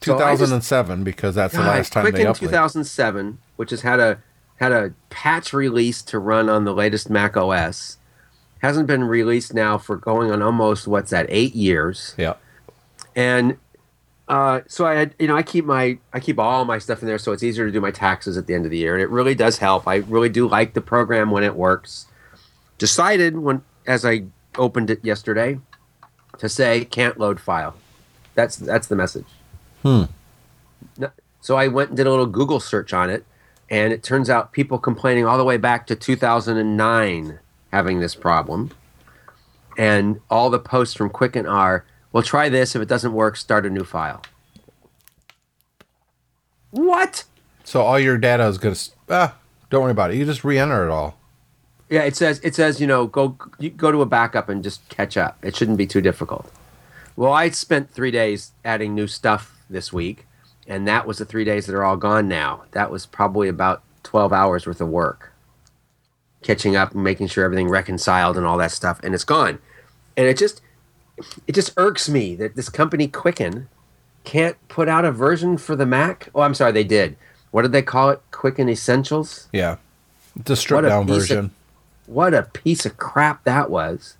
2007, because that's the last time Quicken they updated. Quicken 2007, which has had a patch release to run on the latest Mac OS. Hasn't been released now for going on almost, 8 years. Yeah. And... so I had, I keep all my stuff in there, so it's easier to do my taxes at the end of the year, and it really does help. I really do like the program when it works. Decided as I opened it yesterday to say can't load file. That's the message. So I went and did a little Google search on it, and it turns out people complaining all the way back to 2009 having this problem, and all the posts from Quicken are. Well, try this. If it doesn't work, start a new file. What? So all your data is going to... don't worry about it. You just re-enter it all. Yeah, it says go to a backup and just catch up. It shouldn't be too difficult. Well, I spent 3 days adding new stuff this week, and that was the 3 days that are all gone now. That was probably about 12 hours worth of work. Catching up and making sure everything reconciled and all that stuff, and it's gone. And it just... It just irks me that this company Quicken can't put out a version for the Mac. Oh, I'm sorry, they did. What did they call it? Quicken Essentials? Yeah. The stripped-down version. What a piece of crap that was.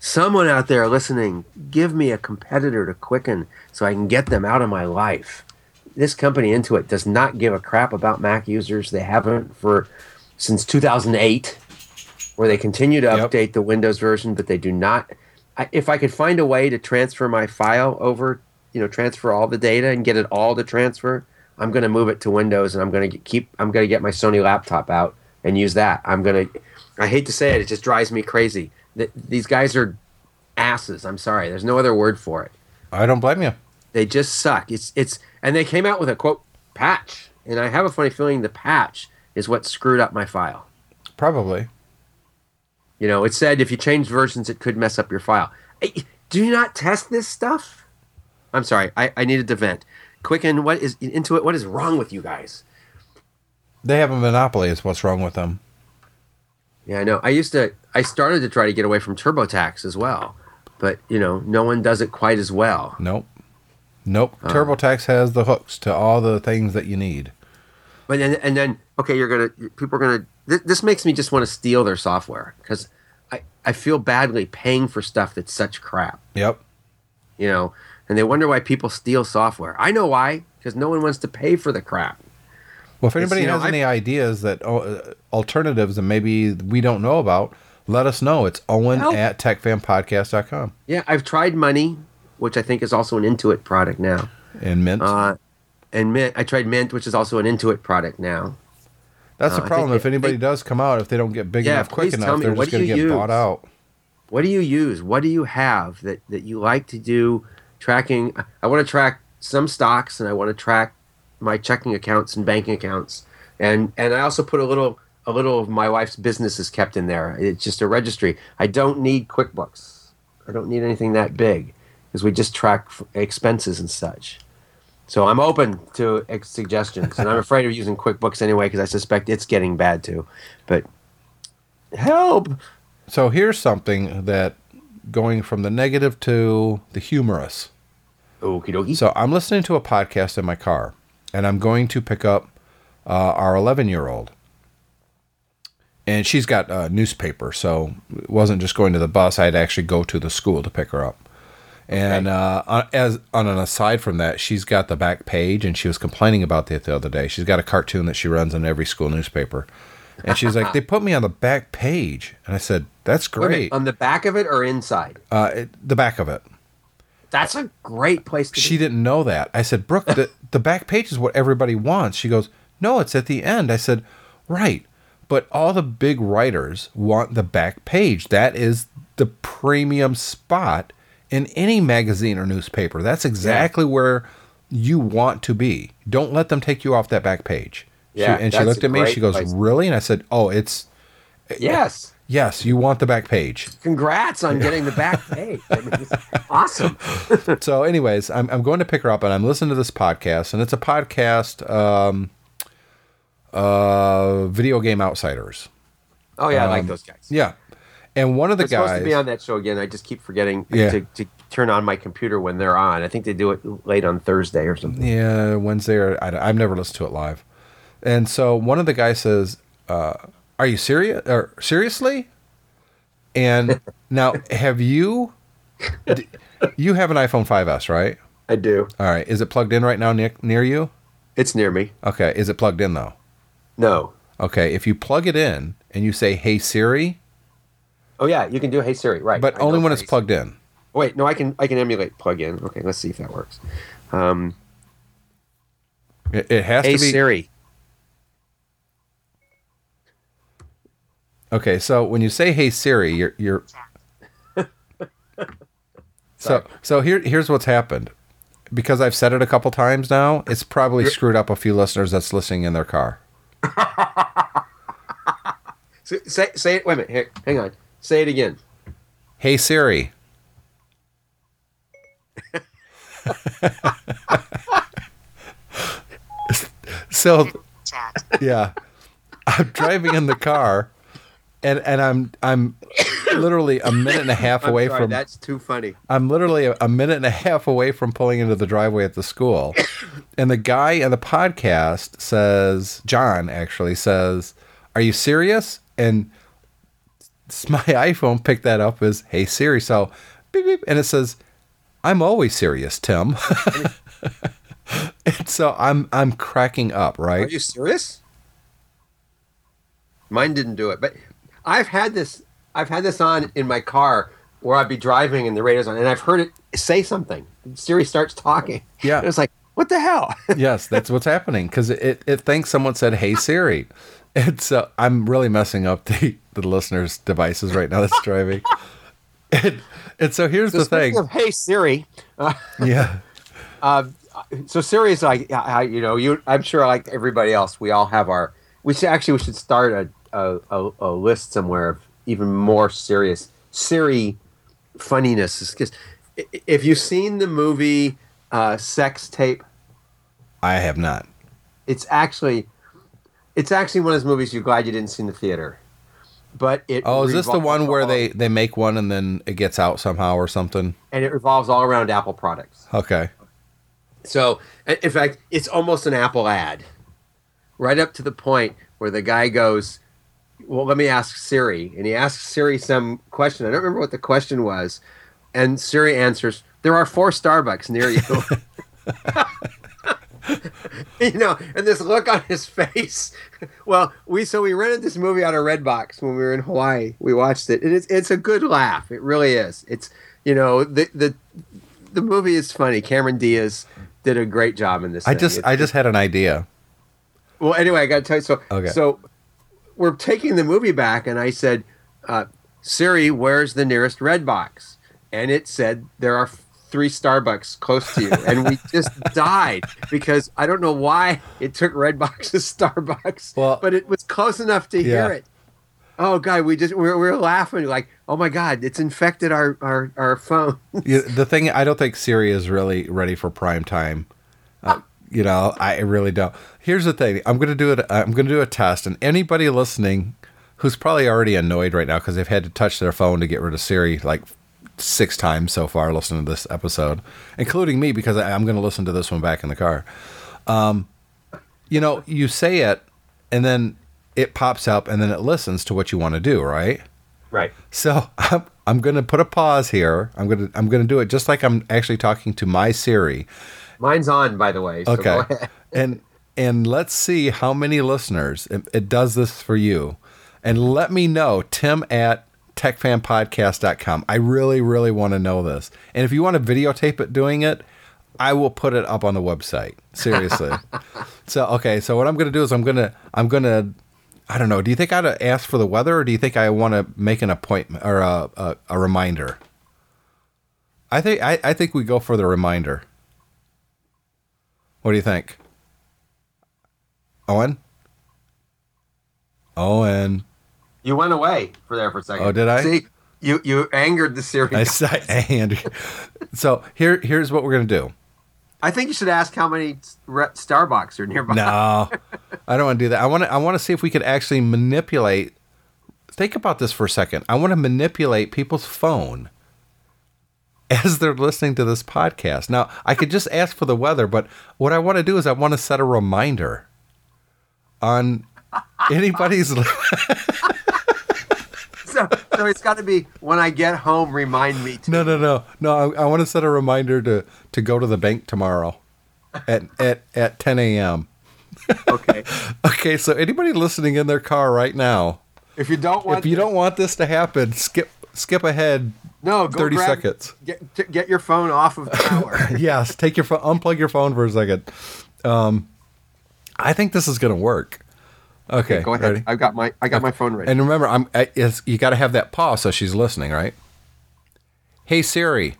Someone out there listening, give me a competitor to Quicken so I can get them out of my life. This company, Intuit, does not give a crap about Mac users. They haven't since 2008, where they continue to update the Windows version, but they do not... If I could find a way to transfer my file over, transfer all the data and get it all to transfer, I'm going to move it to Windows, and I'm going to get my Sony laptop out and use that. I hate to say it, it just drives me crazy. These guys are asses. I'm sorry, there's no other word for it. I don't blame you. They just suck. And they came out with a quote patch, and I have a funny feeling the patch is what screwed up my file. Probably. It said if you change versions, it could mess up your file. Do you not test this stuff? I'm sorry. I needed to vent. Quicken, what is wrong with you guys? They have a monopoly is what's wrong with them. Yeah, I know. I started to try to get away from TurboTax as well. But, you know, no one does it quite as well. Nope. TurboTax has the hooks to all the things that you need. But and then okay, people are going to this makes me just want to steal their software because I feel badly paying for stuff that's such crap. Yep. You know, and they wonder why people steal software. I know why, because no one wants to pay for the crap. Well, if anybody has any ideas that alternatives and maybe we don't know about, let us know. It's Owen at techfanpodcast.com. Yeah, I've tried Money, which I think is also an Intuit product now. And Mint. I tried Mint, which is also an Intuit product now. That's the problem. If anybody does come out, if they don't get big enough, quick enough, they're just going to get bought out. What do you use? What do you have that you like to do tracking? I want to track some stocks, and I want to track my checking accounts and banking accounts. And I also put a little of my wife's business is kept in there. It's just a registry. I don't need QuickBooks. I don't need anything that big because we just track expenses and such. So I'm open to suggestions, and I'm afraid of using QuickBooks anyway because I suspect it's getting bad too. But help! So here's something that going from the negative to the humorous. Okie dokie. So I'm listening to a podcast in my car, and I'm going to pick up our 11-year-old. And she's got a newspaper, so it wasn't just going to the bus. I'd actually go to the school to pick her up. And as on an aside from that, she's got the back page, and she was complaining about that the other day. She's got a cartoon that she runs in every school newspaper. And she's like, they put me on the back page. And I said, that's great. Wait a minute, on the back of it or inside? The back of it. That's a great place to She didn't know that. I said, Brooke, the back page is what everybody wants. She goes, no, it's at the end. I said, right. But all the big writers want the back page. That is the premium spot in any magazine or newspaper. That's exactly where you want to be. Don't let them take you off that back page. Yeah, she looked at me, she goes, really? And I said, oh, it's... Yes. Yes, you want the back page. Congrats on getting the back page. I mean, it's awesome. So anyways, I'm going to pick her up, and I'm listening to this podcast, and it's a podcast, Video Game Outsiders. Oh, yeah, I like those guys. Yeah. And one of the guys... supposed to be on that show again. I just keep forgetting to turn on my computer when they're on. I think they do it late on Thursday or something. Yeah, Wednesday. I've never listened to it live. And so one of the guys says, are you serious? Or seriously? And now, have you... you have an iPhone 5S, right? I do. All right. Is it plugged in right now near you? It's near me. Okay. Is it plugged in, though? No. Okay. If you plug it in and you say, hey, Siri... Oh, yeah. You can do Hey Siri, right. But only when it's plugged in. Wait. No, I can emulate plug in. Okay. Let's see if that works. It has to be... Hey, Siri... Okay, so when you say "Hey Siri," you're so here's what's happened, because I've said it a couple times now. It's probably screwed up a few listeners that's listening in their car. So, say it. Wait a minute. Here, hang on. Say it again. Hey Siri. So yeah, I'm driving in the car. And I'm literally a minute and a half away from... That's too funny. I'm literally a minute and a half away from pulling into the driveway at the school. And the guy in the podcast says, John actually says, are you serious? And my iPhone picked that up as, hey, Siri. So, beep, beep. And it says, I'm always serious, Tim. And so I'm cracking up, right? Are you serious? Mine didn't do it, but... I've had this on in my car where I'd be driving and the radio's on, and I've heard it say something. Siri starts talking. Yeah, and it's like, what the hell? Yes, that's what's happening, because it thinks someone said, "Hey Siri," and so I'm really messing up the listeners' devices right now. That's driving. And so here's the thing. Of Hey Siri. Yeah. So Siri's like, I'm sure like everybody else, we all have our. We should start a list somewhere of even more serious Siri funniness. Because if you've seen the movie Sex Tape, I have not. It's actually It's actually one of those movies you're glad you didn't see in the theater. But it is this the one where they make one and then it gets out somehow or something? And it revolves all around Apple products. Okay. So, in fact, it's almost an Apple ad. Right up to the point where the guy goes, well, let me ask Siri. And he asks Siri some question. I don't remember what the question was. And Siri answers, there are 4 Starbucks near you. You know, and this look on his face. Well, we rented this movie on a Redbox when we were in Hawaii. We watched it. It's a good laugh. It really is. It's, you know, the movie is funny. Cameron Diaz did a great job in this. I just had an idea. Well, anyway, I got to tell you. So we're taking the movie back, and I said, Siri, where's the nearest Redbox? And it said there are 3 Starbucks close to you, and we just died because I don't know why it took Redbox to Starbucks, but it was close enough to hear it. Oh God, we're laughing like, oh my God, it's infected our phone. The thing, I don't think Siri is really ready for prime time. You know, I really don't. Here's the thing: I'm going to do a test, and anybody listening who's probably already annoyed right now because they've had to touch their phone to get rid of Siri, like 6 times so far listening to this episode, including me, because I'm going to listen to this one back in the car. You know, you say it and then it pops up and then it listens to what you want to do, right? Right. So I'm going to put a pause here. I'm going to do it just like I'm actually talking to my Siri. Mine's on, by the way. So okay. Go ahead. And let's see how many listeners it does this for you. And let me know, Tim at TechFanPodcast.com. I really, really want to know this. And if you want to videotape it doing it, I will put it up on the website. Seriously. So what I'm going to do is I'm going to, I don't know. Do you think I ought to ask for the weather, or do you think I want to make an appointment or a reminder? I think we go for the reminder. What do you think? Owen. You went away for a second. Oh, did I? See, you angered the Siri. I angered. So here's what we're going to do. I think you should ask how many Starbucks are nearby. No, I don't want to do that. I want to see if we could actually manipulate. Think about this for a second. I want to manipulate people's phone as they're listening to this podcast. Now, I could just ask for the weather, but what I want to do is I want to set a reminder on anybody's... So it's got to be, when I get home, remind me to. No. I want to set a reminder to go to the bank tomorrow at 10 a.m. Okay. Okay, so anybody listening in their car right now, if you don't want this to happen, skip ahead 30 seconds. Get your phone off of power. Yes, take your phone, unplug your phone for a second. I think this is going to work. Okay, go ahead. Ready? I got my phone ready. And remember, you got to have that pause so she's listening, right? Hey Siri,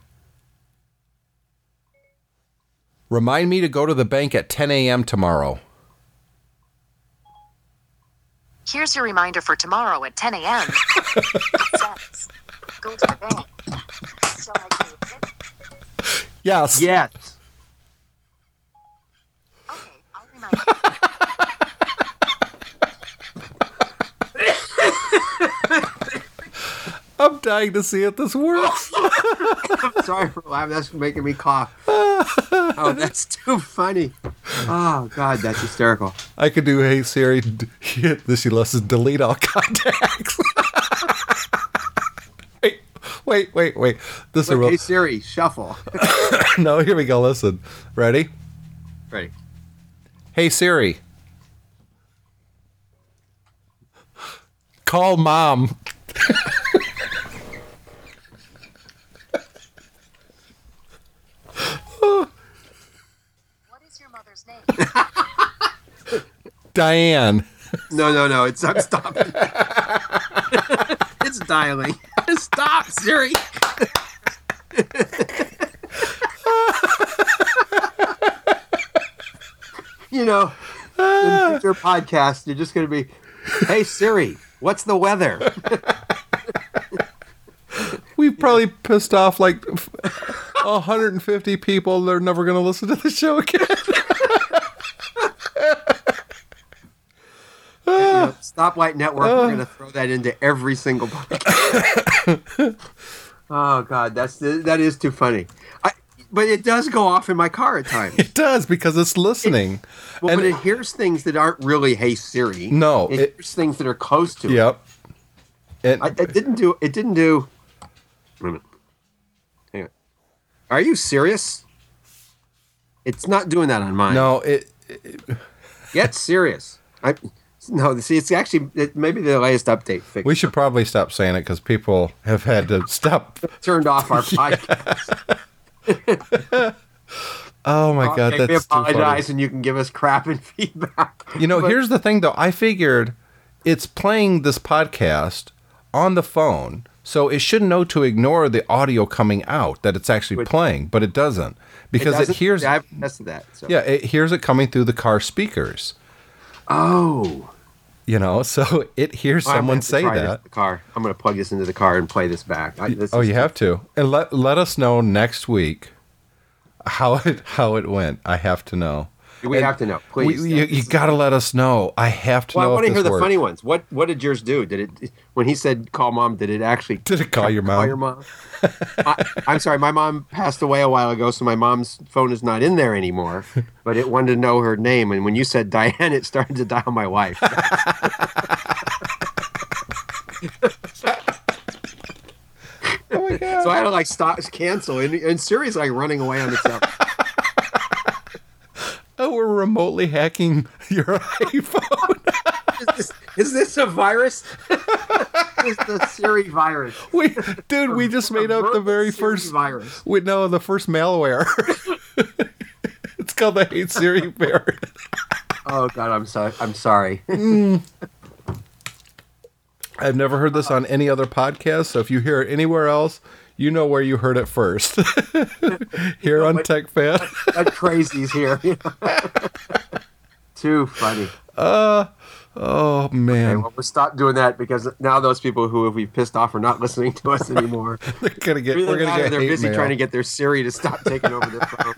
remind me to go to the bank at 10 a.m. tomorrow. Here's your reminder for tomorrow at 10 a.m. Go to the bank. So I can... Yes. Yes. Okay, I'll remind you. I'm dying to see if this works. I'm sorry for laughing. That's making me cough. Oh, that's too funny. Oh, God, that's hysterical. I could do, hey, Siri, she lets us delete all contacts. Wait. This is real. Hey, Siri, shuffle. No, here we go. Listen. Ready? Ready. Hey, Siri. Call mom. What is your mother's name? Diane. No. It's not stopping. It's dialing. Stop, Siri. You know, in future podcasts, you're just going to be, hey, Siri. What's the weather? We've probably pissed off like 150 people. They're never going to listen to the show again. Stoplight Network. We're going to throw that into every single podcast. Oh God, that is too funny. But it does go off in my car at times. It does, because it's listening. But it hears things that aren't really, "Hey Siri." No, it hears things that are close to it. Yep. It didn't do. Wait a minute. Hang on. Are you serious? It's not doing that on mine. No, it Get serious. It's actually maybe the latest update fix. We should probably stop saying it, because people have had to stop. Turned off our podcast. Oh my God, that's too funny. We apologize, and you can give us crap and feedback. Here's the thing, though. I figured it's playing this podcast on the phone, so it should know to ignore the audio coming out that it's actually playing, but it doesn't, because it hears. Yeah, I've tested that. So. Yeah, it hears it coming through the car speakers. Oh. So it hears someone say that. I'm going to plug this into the car and play this back. You have to. And let us know next week how it went. I have to know. Have to know, please. You got to let us know. I have to know. I want to hear the funny ones. What did yours do? Did it, when he said call mom, did it actually? Did it call your mom? Call your mom? I'm sorry, my mom passed away a while ago, so my mom's phone is not in there anymore. But it wanted to know her name, and when you said Diane, it started to dial my wife. Oh my God! So I had to stop, cancel, and Siri's running away on itself. Oh, we're remotely hacking your iPhone. Is this a virus? Is the Siri virus? We just made up the very first virus. The first malware. It's called the Hate Siri virus. Oh God, I'm sorry. I've never heard this on any other podcast. So if you hear it anywhere else, you know where you heard it first. Here on Tech Fan. That crazy's here. Too funny. Oh, man. Okay, we'll stop doing that, because now those people who we've pissed off are not listening to us anymore. They're going to get hate mail. They're busy trying to get their Siri to stop taking over their phone.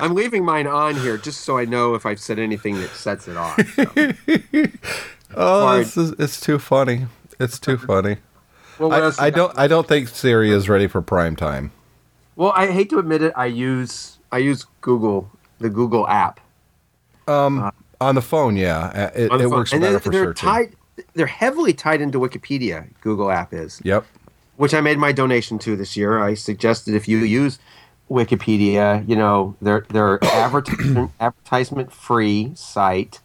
I'm leaving mine on here just so I know if I've said anything that sets it off. It's too funny. It's too funny. Well, I don't think Siri is ready for prime time. Well, I hate to admit it. I use Google, the Google app. On the phone, yeah, it works better for searching. They're heavily tied into Wikipedia. Google app is. Yep. Which I made my donation to this year. I suggested if you use Wikipedia, they're advertisement free site.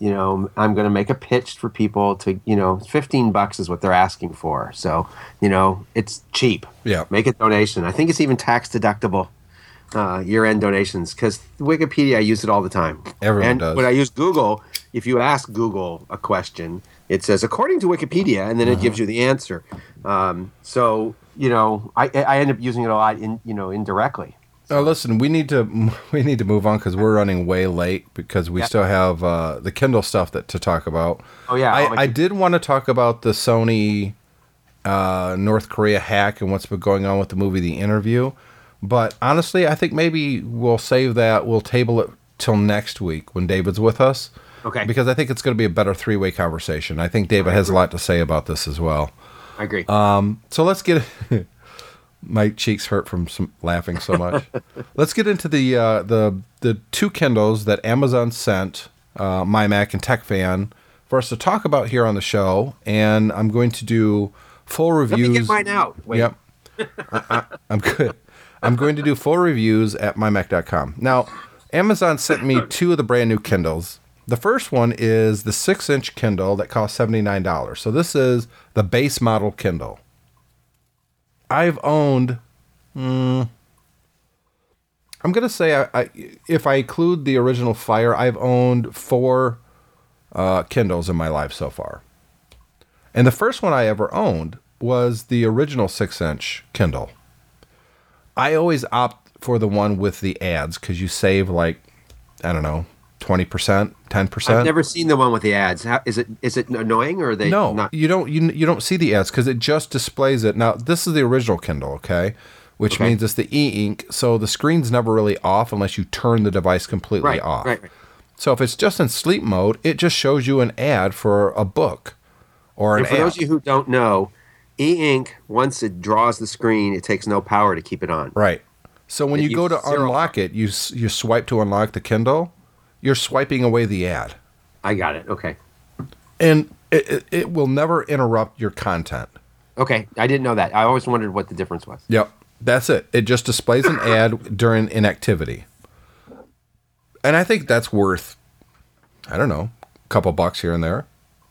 I'm going to make a pitch for people to, $15 is what they're asking for. So, it's cheap. Yeah. Make a donation. I think it's even tax deductible, year-end donations, because Wikipedia, I use it all the time. Everyone does. When I use Google, if you ask Google a question, it says, according to Wikipedia, and then it gives you the answer. I end up using it a lot, indirectly. Oh, listen, we need to move on, because we're running way late, because we still have the Kindle stuff to talk about. Oh, yeah. I did want to talk about the Sony North Korea hack and what's been going on with the movie The Interview. But honestly, I think maybe we'll save that. We'll table it till next week when David's with us. Okay. Because I think it's going to be a better three-way conversation. I think David has a lot to say about this as well. I agree. So let's get... My cheeks hurt from laughing so much. Let's get into the two Kindles that Amazon sent, MyMac and Tech Fan, for us to talk about here on the show. And I'm going to do full reviews. Let me get mine out. Wait. Yep. I'm good. I'm going to do full reviews at MyMac.com. Now, Amazon sent me two of the brand new Kindles. The first one is the 6-inch Kindle that costs $79. So this is the base model Kindle. I've owned, I'm going to say, if I include the original Fire, I've owned four Kindles in my life so far. And the first one I ever owned was the original 6-inch Kindle. I always opt for the one with the ads, because you save 20%, 10%. I've never seen the one with the ads. How, is it annoying, or are they? No, not? You don't. You don't see the ads, because it just displays it. Now, this is the original Kindle, okay, which means it's the e-ink, so the screen's never really off unless you turn the device completely off. Right. So if it's just in sleep mode, it just shows you an ad for a book or an app. And for those of you who don't know, e-ink, once it draws the screen, it takes no power to keep it on. Right. So when you go to unlock it, you swipe to unlock the Kindle, you're swiping away the ad. I got it. Okay. And it will never interrupt your content. Okay. I didn't know that. I always wondered what the difference was. Yep. That's it. It just displays an ad during inactivity. And I think that's worth, I don't know, a couple bucks here and there.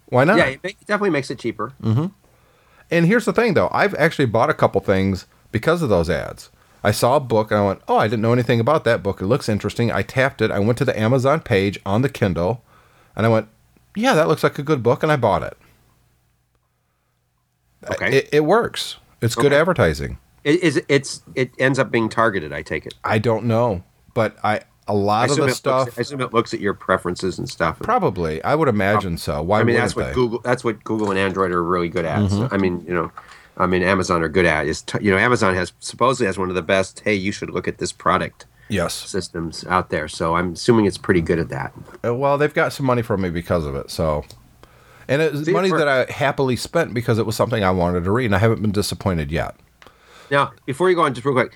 Why not? Yeah, it definitely makes it cheaper. Mm-hmm. And here's the thing, though. I've actually bought a couple things because of those ads. I saw a book, and I went, oh, I didn't know anything about that book. It looks interesting. I tapped it. I went to the Amazon page on the Kindle, and I went, yeah, that looks like a good book, and I bought it. Okay. It works. It's good advertising. It ends up being targeted, I take it. I don't know, but I assume it looks at your preferences and stuff. Probably. I would imagine so. Why I mean, that's what Google. That's what Google and Android are really good at. Mm-hmm. So, Amazon are good at Amazon supposedly has one of the best. Hey, you should look at this product. Yes. Systems out there. So I'm assuming it's pretty good at that. Well, they've got some money from me because of it. So, and it's money that I happily spent because it was something I wanted to read, and I haven't been disappointed yet. Now, before you go on, just real quick.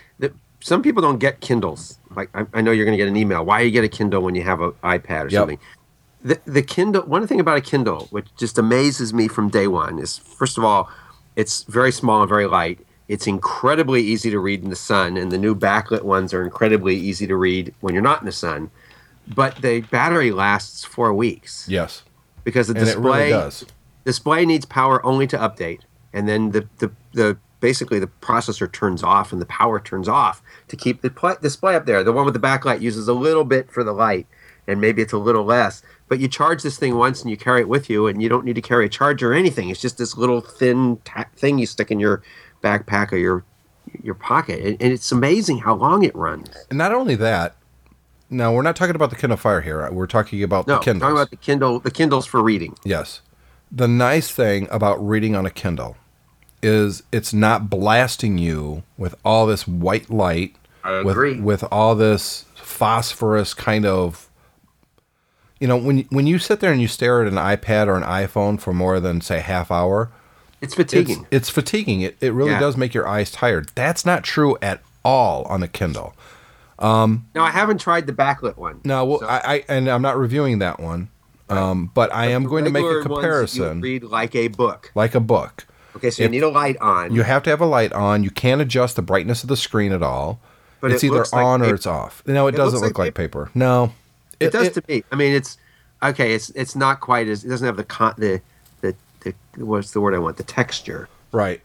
Some people don't get Kindles. Like I know you're going to get an email. Why do you get a Kindle when you have an iPad or something? The Kindle. One thing about a Kindle, which just amazes me from day one, is first of all, it's very small and very light. It's incredibly easy to read in the sun, and the new backlit ones are incredibly easy to read when you're not in the sun. But the battery lasts 4 weeks. Yes, because it really does. Display needs power only to update, and then basically the processor turns off and the power turns off to keep the display up there. The one with the backlight uses a little bit for the light, and maybe it's a little less. But you charge this thing once and you carry it with you, and you don't need to carry a charger or anything. It's just this little thin thing you stick in your backpack or your pocket. And it's amazing how long it runs. And not only that, no, we're not talking about the Kindle Fire here. We're talking about the Kindles. No, we're talking about the Kindles for reading. Yes. The nice thing about reading on a Kindle is it's not blasting you with all this white light, with all this phosphorus kind of, when you sit there and you stare at an iPad or an iPhone for more than, say, half hour. It's fatiguing. It's fatiguing. It really does make your eyes tired. That's not true at all on the Kindle. No, I haven't tried the backlit one. No, well, so. And I'm not reviewing that one, but I am going to make a comparison. Read like a book. Like a book. Okay, so you need a light on. You have to have a light on. You can't adjust the brightness of the screen at all. But it's either on or it's off. No, it doesn't look like paper. No, it does to me. I mean, it's okay. It's not quite as. It doesn't have the what's the word I want? The texture. Right.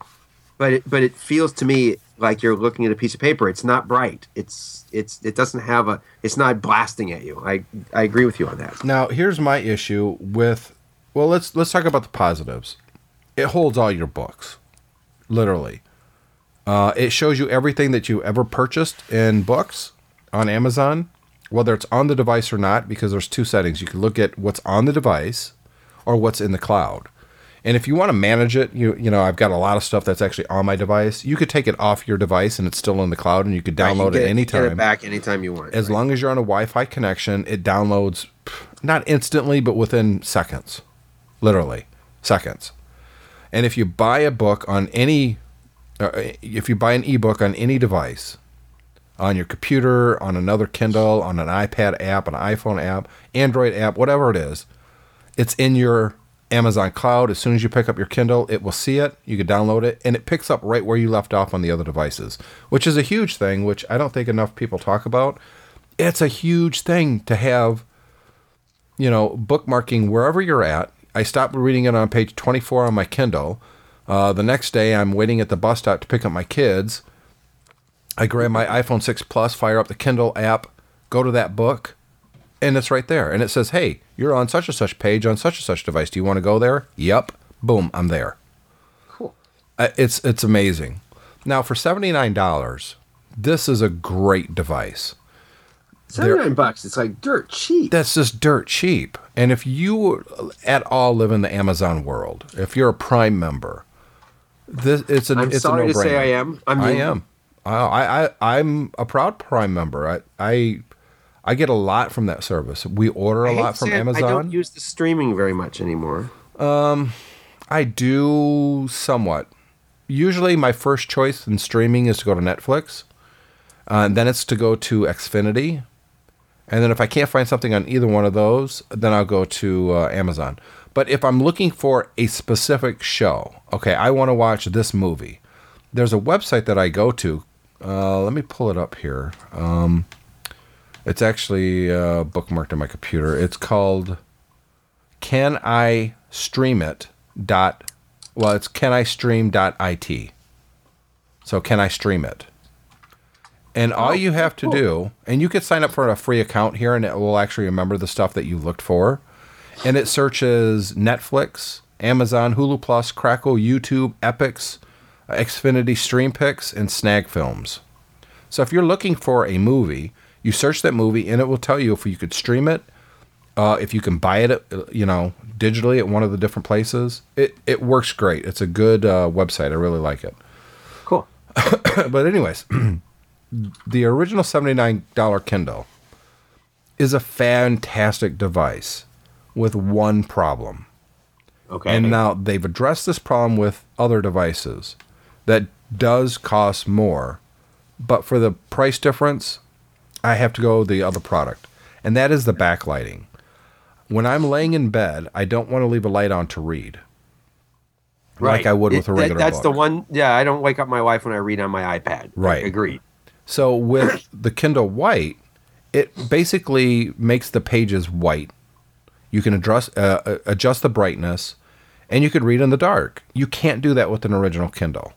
But it feels to me like you're looking at a piece of paper. It's not bright. It doesn't have a. It's not blasting at you. I agree with you on that. Now here's my issue with. Well, let's talk about the positives. It holds all your books, literally. It shows you everything that you ever purchased in books on Amazon, whether it's on the device or not, because there's two settings. You can look at what's on the device or what's in the cloud. And if you want to manage it, I've got a lot of stuff that's actually on my device. You could take it off your device and it's still in the cloud, and you could download it anytime. You get it back anytime you want. As long as you're on a Wi-Fi connection, it downloads, not instantly, but within seconds, literally seconds. And if you buy a book on if you buy an ebook on any device, on your computer, on another Kindle, on an iPad app, an iPhone app, Android app, whatever it is, it's in your Amazon cloud. As soon as you pick up your Kindle, it will see it. You can download it, and it picks up right where you left off on the other devices, which is a huge thing, which I don't think enough people talk about. It's a huge thing to have, bookmarking wherever you're at. I stopped reading it on page 24 on my Kindle. The next day, I'm waiting at the bus stop to pick up my kids. I grab my iPhone 6 Plus, fire up the Kindle app, go to that book, and it's right there. And it says, hey, you're on such and such page on such and such device. Do you want to go there? Yep. Boom, I'm there. Cool. It's amazing. Now, for $79, this is a great device. $79, it's like dirt cheap. That's just dirt cheap. And if you at all live in the Amazon world, if you're a Prime member, it's sorry a no-brainer. To say I am. I am. I'm a proud Prime member. I I get a lot from that service. We order a lot from Amazon. I don't use the streaming very much anymore. I do somewhat. Usually my first choice in streaming is to go to Netflix. And then it's to go to Xfinity. And then if I can't find something on either one of those, then I'll go to Amazon. But if I'm looking for a specific show, okay, I want to watch this movie, there's a website that I go to. Let me pull it up here. It's actually bookmarked on my computer. It's called canistreamit.it. So can I stream it? And all you have to do, and you could sign up for a free account here, and it will actually remember the stuff that you looked for. And it searches Netflix, Amazon, Hulu Plus, Crackle, YouTube, Epix, Xfinity Stream Picks, and Snag Films. So if you're looking for a movie, you search that movie, and it will tell you if you could stream it, if you can buy it, you know, digitally at one of the different places. It works great. It's a good website. I really like it. Cool. But anyways... The original $79 Kindle is a fantastic device with one problem. Okay. And now they've addressed this problem with other devices that does cost more, but for the price difference, I have to go the other product, and that is the backlighting. When I'm laying in bed, I don't want to leave a light on to read. Right. Like I would with a regular book. That's the one. Yeah, I don't wake up my wife when I read on my iPad. Right. Agreed. So with the Kindle White, it basically makes the pages white. You can adjust the brightness, and you could read in the dark. You can't do that with an original Kindle.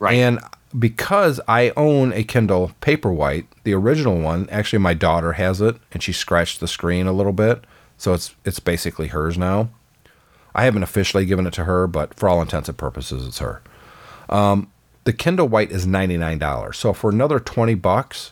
Right. And because I own a Kindle Paperwhite, the original one, actually my daughter has it, and she scratched the screen a little bit, so it's basically hers now. I haven't officially given it to her, but for all intents and purposes, it's her. The Kindle White is $99. So for another $20,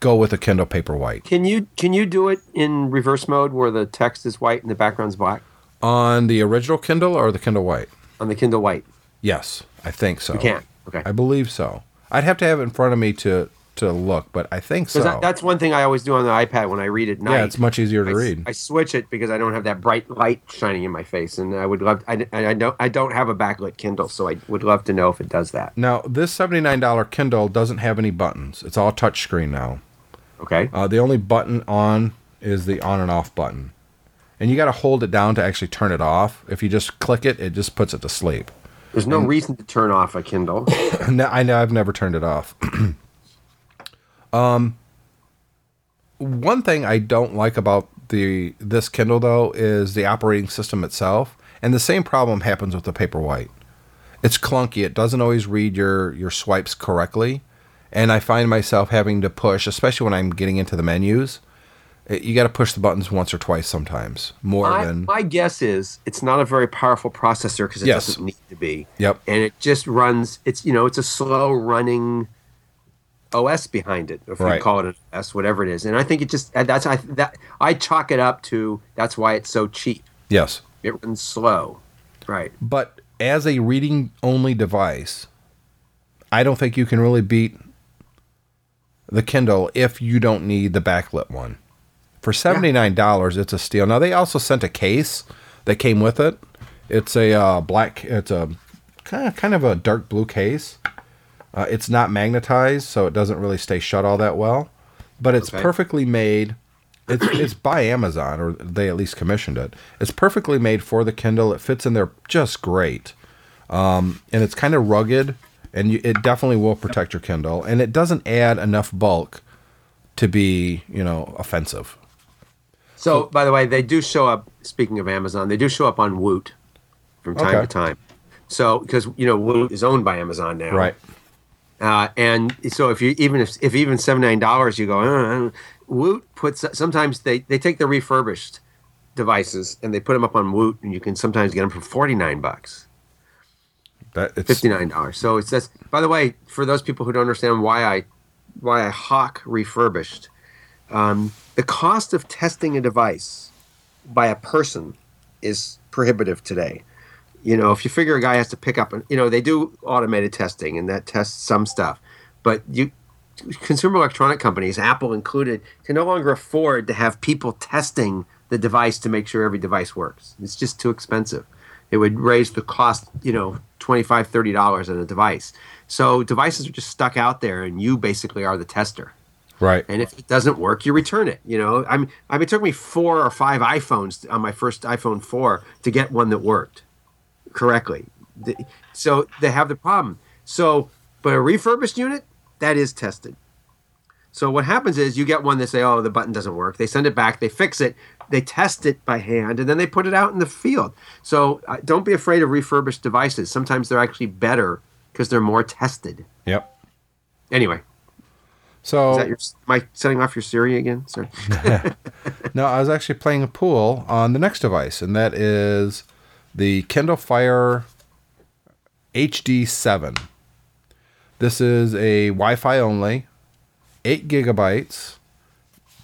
go with a Kindle Paperwhite. Can you do it in reverse mode where the text is white and the background's black? On the original Kindle or the Kindle White? On the Kindle White. Yes, I think so. You can. Okay. I believe so. I'd have to have it in front of me to look, but I think so. That's one thing I always do on the iPad when I read at night. Yeah, it's much easier to read. I switch it because I don't have that bright light shining in my face, and I would love. I don't have a backlit Kindle, so I would love to know if it does that. Now, this $79 Kindle doesn't have any buttons. It's all touchscreen now. Okay. The only button on is the on and off button, and you got to hold it down to actually turn it off. If you just click it, it just puts it to sleep. There's no reason to turn off a Kindle. No, I know. I've never turned it off. One thing I don't like about this Kindle though is the operating system itself, and the same problem happens with the Paperwhite. It's clunky. It doesn't always read your swipes correctly, and I find myself having to push, especially when I'm getting into the menus. You got to push the buttons once or twice sometimes. My guess is it's not a very powerful processor because it doesn't need to be. Yep. And it just runs. It's it's a slow running OS behind it, if you call it an OS, whatever it is, and I think it just I chalk it up to that's why it's so cheap. Yes, it runs slow, right? But as a reading-only device, I don't think you can really beat the Kindle if you don't need the backlit one. For $79, it's a steal. Now they also sent a case that came with it. It's a black. It's a kind of a dark blue case. It's not magnetized, so it doesn't really stay shut all that well. But it's perfectly made. It's by Amazon, or they at least commissioned it. It's perfectly made for the Kindle. It fits in there just great. And it's kind of rugged, and it definitely will protect your Kindle. And it doesn't add enough bulk to be, offensive. So, by the way, they do show up, speaking of Amazon, they do show up on Woot from time to time. So, because, Woot is owned by Amazon now. Right. And so if you even $79 you go, Woot puts, sometimes they take the refurbished devices and they put them up on Woot, and you can sometimes get them for $49. $59. So it's that's. By the way, for those people who don't understand why I hawk refurbished, the cost of testing a device by a person is prohibitive today. If you figure a guy has to pick up, they do automated testing, and that tests some stuff. But consumer electronic companies, Apple included, can no longer afford to have people testing the device to make sure every device works. It's just too expensive. It would raise the cost, $25, $30 on a device. So devices are just stuck out there, and you basically are the tester. Right. And if it doesn't work, you return it. It took me 4 or 5 iPhones on my first iPhone 4 to get one that worked correctly. So they have the problem. But a refurbished unit, that is tested. So what happens is you get one that say, oh, the button doesn't work. They send it back. They fix it. They test it by hand, and then they put it out in the field. So don't be afraid of refurbished devices. Sometimes they're actually better because they're more tested. Yep. Anyway. So, am I setting off your Siri again? Sorry. No, I was actually playing pool on the next device, and that is the Kindle Fire HD7. This is a Wi-Fi only, 8 gigabytes.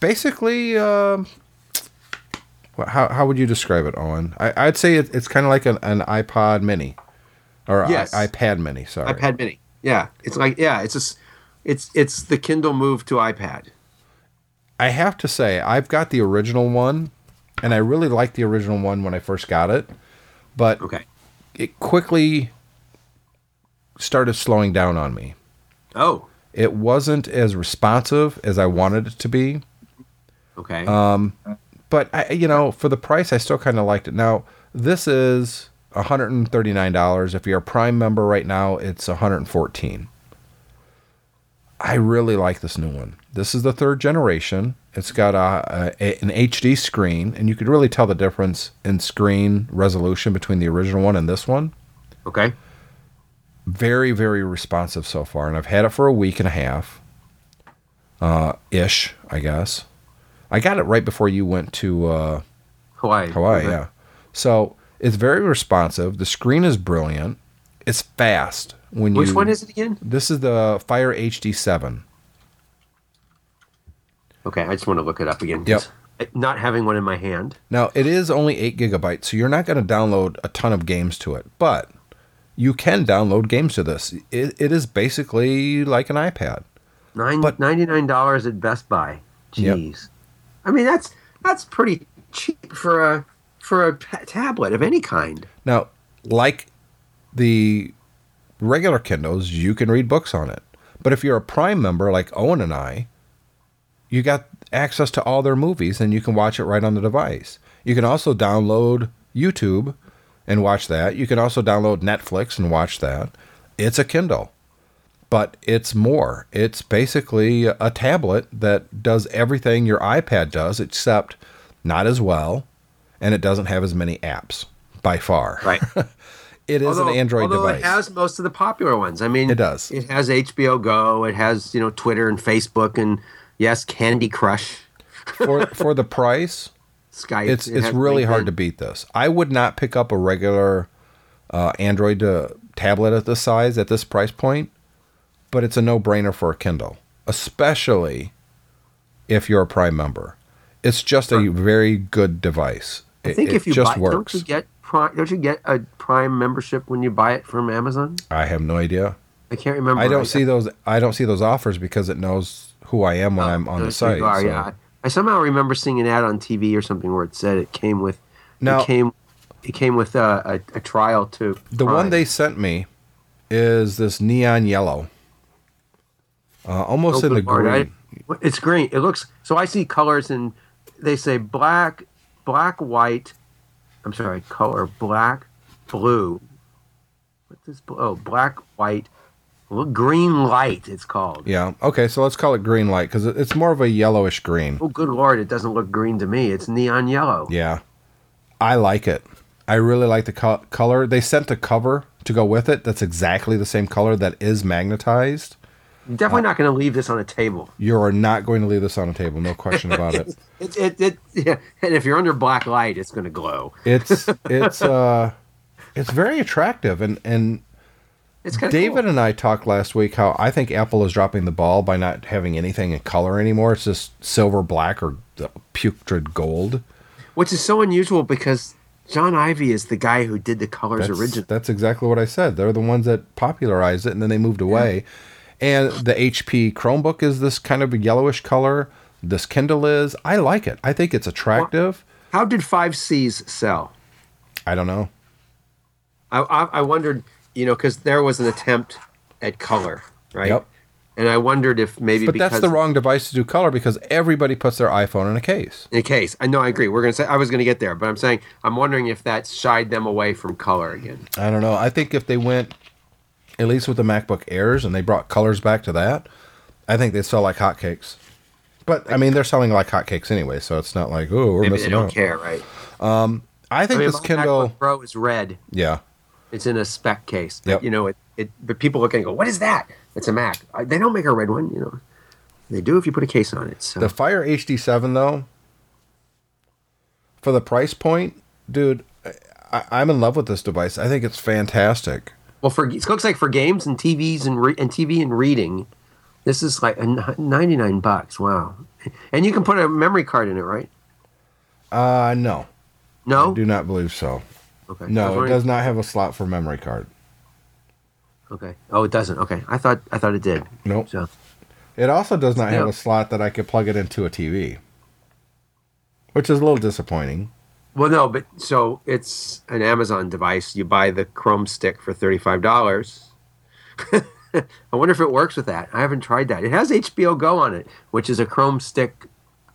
Basically, how would you describe it, Owen? I'd say it's kind of like an iPod Mini, or yes. iPad Mini. Sorry, iPad Mini. Yeah, it's the Kindle Move to iPad. I have to say, I've got the original one, and I really liked the original one when I first got it, but it quickly started slowing down on me. Oh. It wasn't as responsive as I wanted it to be. Okay. But, for the price, I still kind of liked it. Now, this is $139. If you're a Prime member right now, it's $114. I really like this new one. This is the third generation. It's got an HD screen, and you could really tell the difference in screen resolution between the original one and this one. Okay. Very, very responsive so far, and I've had it for a week and a half, ish, I guess. I got it right before you went to Hawaii. Hawaii, yeah. So it's very responsive. The screen is brilliant. It's fast. Which one is it again? This is the Fire HD7. Okay, I just want to look it up again. Yep. Not having one in my hand. Now, it is only 8 gigabytes, so you're not going to download a ton of games to it, but you can download games to this. It is basically like an iPad. $99 at Best Buy. Jeez. Yep. I mean, that's pretty cheap for a tablet of any kind. Now, like the regular Kindles, you can read books on it. But if you're a Prime member like Owen and I, you got access to all their movies, and you can watch it right on the device. You can also download YouTube and watch that. You can also download Netflix and watch that. It's a Kindle, but it's more. It's basically a tablet that does everything your iPad does, except not as well, and it doesn't have as many apps by far. Right. It is an Android device. It has most of the popular ones. I mean, it does. It has HBO Go. It has Twitter and Facebook, and yes, Candy Crush. for the price, Skype. It's really hard to beat this. I would not pick up a regular Android tablet at this size at this price point, but it's a no-brainer for a Kindle, especially if you're a Prime member. It's just a very good device. I think if you just buy, works. Don't you get a Prime membership when you buy it from Amazon? I have no idea. I can't remember. I don't see those offers because it knows who I am when I'm on the site. So. Yeah. I somehow remember seeing an ad on TV or something where it said it came with a trial to Prime. The one they sent me is this neon yellow, almost in the green. It's green. It looks so. I see colors, and they say black, white. I'm sorry, color black, blue. What's this? Oh, black, white, green light, it's called. Yeah, okay, so let's call it green light because it's more of a yellowish green. Oh, good Lord, it doesn't look green to me. It's neon yellow. Yeah, I like it. I really like the color. They sent a cover to go with it that's exactly the same color that is magnetized. You're definitely not going to leave this on a table. You are not going to leave this on a table, no question about it. Yeah. And if you're under black light, it's going to glow. It's very attractive, and it's kind of David cool. And I talked last week how I think Apple is dropping the ball by not having anything in color anymore. It's just silver, black, or putrid gold, which is so unusual because John Ivey is the guy who did the colors originally. That's exactly what I said. They're the ones that popularized it, and then they moved away. And the HP Chromebook is this kind of a yellowish color. This Kindle is. I like it. I think it's attractive. How did 5Cs sell? I don't know. I wondered, you know, because there was an attempt at color, right? Yep. And I wondered if maybe but that's the wrong device to do color because everybody puts their iPhone in a case. In a case. I know, I agree. We're going to say, I was going to get there, but I'm saying, I'm wondering if that shied them away from color again. I don't know. I think if they went, at least with the MacBook Airs, and they brought colors back to that, I think they'd sell like hotcakes. But, I mean, they're selling like hotcakes anyway, so it's not like, oh, we're maybe missing out. They don't care, right? I think this Kindle... MacBook Pro is red. Yeah. It's in a spec case. Yep. You know, but people look at it and go, what is that? It's a Mac. They don't make a red one, you know. They do if you put a case on it. So. The Fire HD7, though, for the price point, dude, I'm in love with this device. I think it's fantastic. Well, it looks like for games and TVs and TV and reading, this is like $99. Wow. And you can put a memory card in it, right? No. No? I do not believe so. Okay. No, it does not have a slot for memory card. Okay. Oh, it doesn't. Okay. I thought it did. Nope. So. It also does not have a slot that I could plug it into a TV, which is a little disappointing. Well, no, but so it's an Amazon device. You buy the Chrome Stick for $35. I wonder if it works with that. I haven't tried that. It has HBO Go on it, which is a Chrome Stick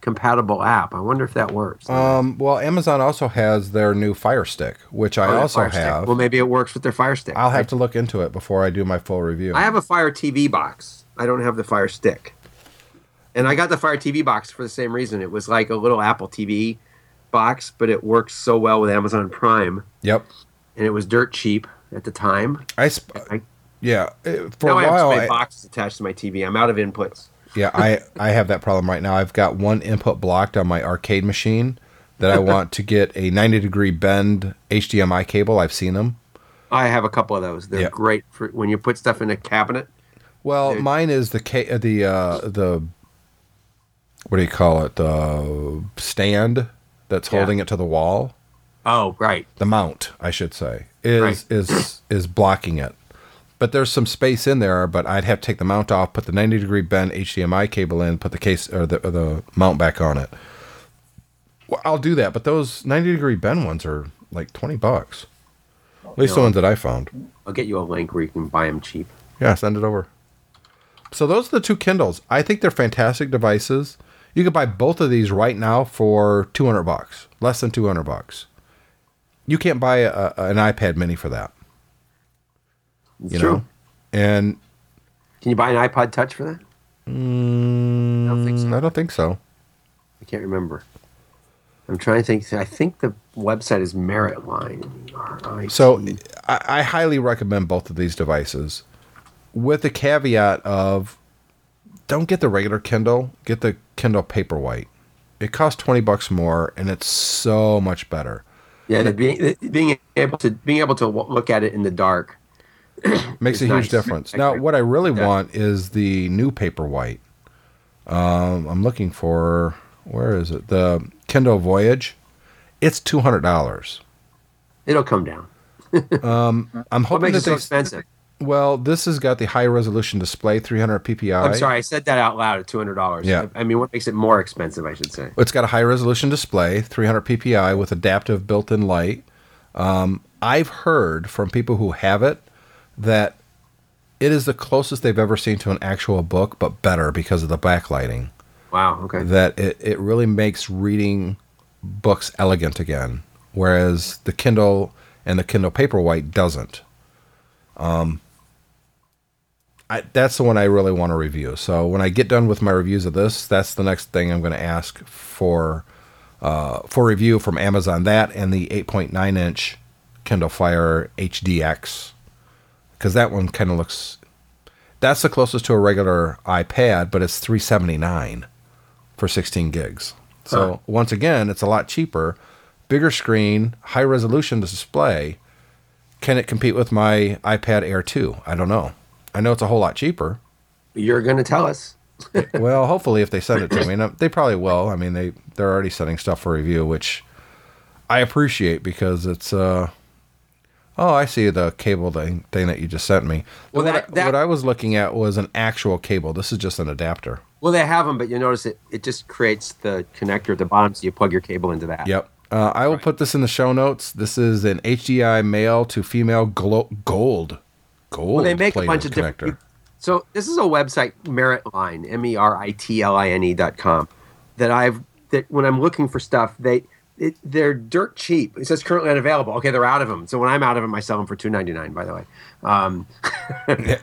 compatible app. I wonder if that works. Well, Amazon also has their new Fire Stick, which I also have. Well, maybe it works with their Fire Stick. I'll have to look into it before I do my full review. I have a Fire TV box. I don't have the Fire Stick. And I got the Fire TV box for the same reason. It was like a little Apple TV box, but it works so well with Amazon Prime. Yep. And it was dirt cheap at the time. Yeah, for a while I have to my box attached to my TV. I'm out of inputs. Yeah, I have that problem right now. I've got one input blocked on my arcade machine that I want to get a 90-degree bend HDMI cable. I've seen them. I have a couple of those. They're great for when you put stuff in a cabinet. Well, mine is the what do you call it? The stand that's holding it to the wall. Oh, right. The mount, I should say, is blocking it. But there's some space in there, but I'd have to take the mount off, put the 90-degree bend HDMI cable in, put the case or the mount back on it. Well, I'll do that, but those 90-degree bend ones are like $20. At least the ones that I found. I'll get you a link where you can buy them cheap. Yeah, send it over. So those are the two Kindles. I think they're fantastic devices. You could buy both of these right now for $200, less than $200. You can't buy an iPad mini for that. It's true. And can you buy an iPod Touch for that? I don't think so. I can't remember. I'm trying to think. I think the website is Meritline. R-I-T. So I highly recommend both of these devices with the caveat of don't get the regular Kindle. Get the Kindle Paperwhite. It costs $20 more, and it's so much better. Yeah, being able to look at it in the dark makes a huge difference. Now, what I really want is the new Paperwhite. I'm looking for, where is it? The Kindle Voyage. It's $200. It'll come down. I'm hoping what makes it so expensive? Well, this has got the high-resolution display, 300 ppi. I'm sorry, I said that out loud at $200. Yeah. I mean, what makes it more expensive, I should say? It's got a high-resolution display, 300 ppi with adaptive built-in light. I've heard from people who have it that it is the closest they've ever seen to an actual book, but better because of the backlighting. Wow, okay. That it really makes reading books elegant again, whereas the Kindle and the Kindle Paperwhite doesn't. That's the one I really want to review. So when I get done with my reviews of this, that's the next thing I'm going to ask for review from Amazon, that and the 8.9-inch Kindle Fire HDX. Because that one kind of looks... That's the closest to a regular iPad, but it's $379 for 16 gigs. So, Once again, it's a lot cheaper. Bigger screen, high-resolution display. Can it compete with my iPad Air 2? I don't know. I know it's a whole lot cheaper. You're going to tell us. Well, hopefully, if they send it to me. They probably will. I mean, they're already sending stuff for review, which I appreciate because it's... Oh, I see the cable thing that you just sent me. Well, what I was looking at was an actual cable. This is just an adapter. Well, they have them, but you notice it just creates the connector at the bottom, so you plug your cable into that. Yep. I will put this in the show notes. This is an HDMI male to female gold. Well, they make a bunch of different. So this is a website, Meritline, meritline.com, that when I'm looking for stuff, they're dirt cheap. It says currently unavailable. Okay, they're out of them. So when I'm out of them, I sell them for $2.99. By the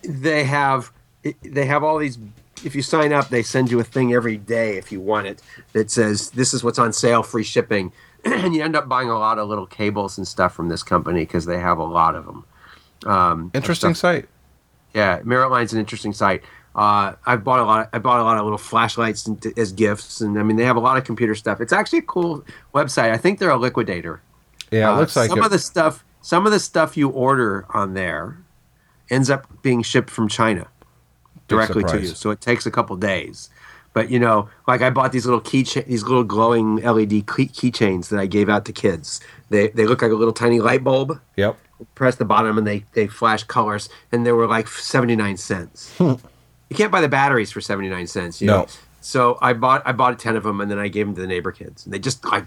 way, they have all these. If you sign up, they send you a thing every day if you want it that says this is what's on sale, free shipping, and you end up buying a lot of little cables and stuff from this company because they have a lot of them. Interesting site. Yeah, Meritline's an interesting site. I bought a lot of little flashlights as gifts, and I mean they have a lot of computer stuff. It's actually a cool website. I think they're a liquidator. Yeah, it looks like Some of the stuff you order on there ends up being shipped from China directly to you, so it takes a couple days. But you know, like I bought these little these little glowing LED keychains that I gave out to kids. They look like a little tiny light bulb. Yep. Press the bottom and they flash colors, and they were like 79 cents. You can't buy the batteries for 79 cents. You know? So I bought 10 of them, and then I gave them to the neighbor kids, and they just like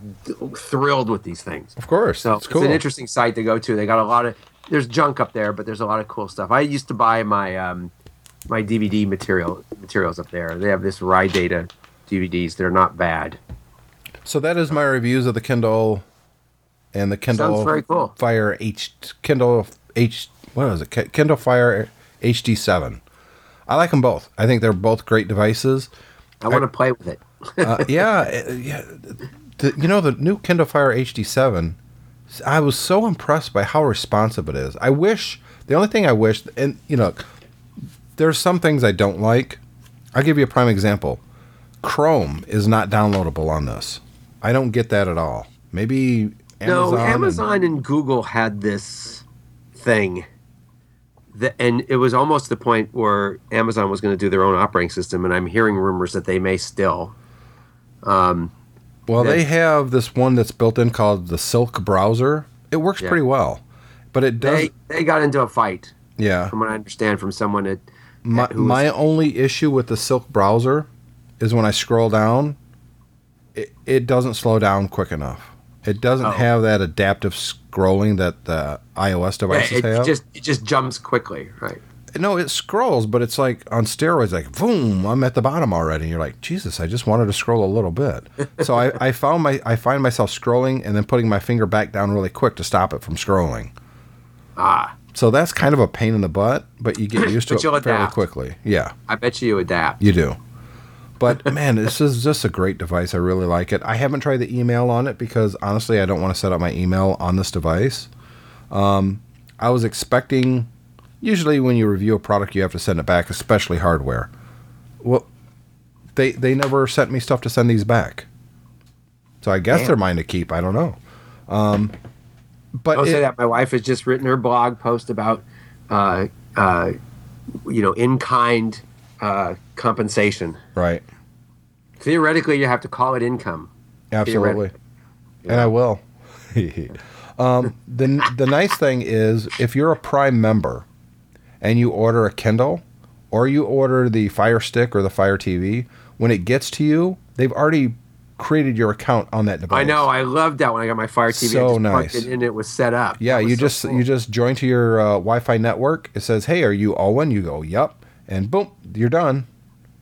thrilled with these things. Of course, so it's cool. An interesting site to go to. They got a lot of there's junk up there, but there's a lot of cool stuff. I used to buy my my DVD materials up there. They have this Rye Data DVDs. They're not bad. So that is my reviews of the Kindle. And the Kindle cool. Fire Kindle Fire HD7. I like them both. I think they're both great devices. I want to play with it. Yeah. The new Kindle Fire HD7. I was so impressed by how responsive it is. The only thing I wish, there's some things I don't like. I'll give you a prime example. Chrome is not downloadable on this. I don't get that at all. Maybe. Amazon and Google had this thing, and it was almost the point where Amazon was going to do their own operating system, and I'm hearing rumors that they may still. They have this one that's built in called the Silk browser. It works pretty well, but it does. They got into a fight. Yeah, from what I understand from someone at my only issue with the Silk browser is when I scroll down, it doesn't slow down quick enough. It doesn't have that adaptive scrolling that the iOS devices have. It just jumps quickly, right? No, it scrolls, but it's like on steroids, like, boom, I'm at the bottom already. And you're like, Jesus, I just wanted to scroll a little bit. So I find myself scrolling and then putting my finger back down really quick to stop it from scrolling. Ah. So that's kind of a pain in the butt, but you get used to it fairly quickly. Yeah. I bet you adapt. You do. But, man, this is just a great device. I really like it. I haven't tried the email on it because, honestly, I don't want to set up my email on this device. I was expecting, usually when you review a product, you have to send it back, especially hardware. Well, they never sent me stuff to send these back. So I guess they're mine to keep. I don't know. But don't say that. My wife has just written her blog post about, in-kind compensation. Right. Theoretically, you have to call it income. Absolutely. Yeah. And I will. The nice thing is, if you're a Prime member and you order a Kindle or you order the Fire Stick or the Fire TV, when it gets to you, they've already created your account on that device. I know. I loved that when I got my Fire TV. So I just nice. Plugged it in, it was set up. Yeah, you just join to your Wi-Fi network. It says, hey, are you Owen? You go, yep. And boom, you're done.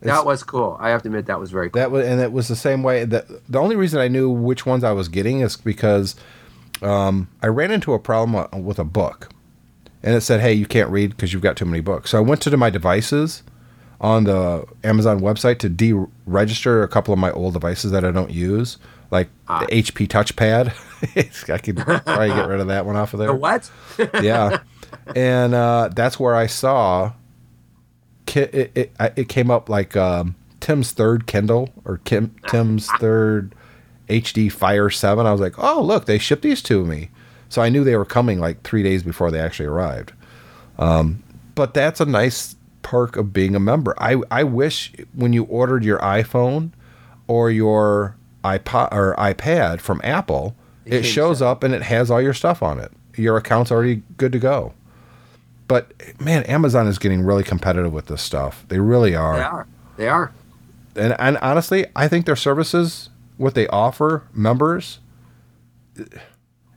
That was cool. I have to admit that was very cool. And it was the same way. The only reason I knew which ones I was getting is because I ran into a problem with a book. And it said, hey, you can't read because you've got too many books. So I went to my devices on the Amazon website to deregister a couple of my old devices that I don't use, like the HP touchpad. I could probably get rid of that one off of there. The what? Yeah. And that's where I saw... It came up like Tim's third Kindle or Tim's third HD Fire 7. I was like, oh, look, they shipped these to me. So I knew they were coming like 3 days before they actually arrived. But that's a nice perk of being a member. I wish when you ordered your iPhone or your iPod or iPad from Apple, it shows up and it has all your stuff on it. your account's already good to go. But man, Amazon is getting really competitive with this stuff. They really are. They are. And honestly, I think their services, what they offer members,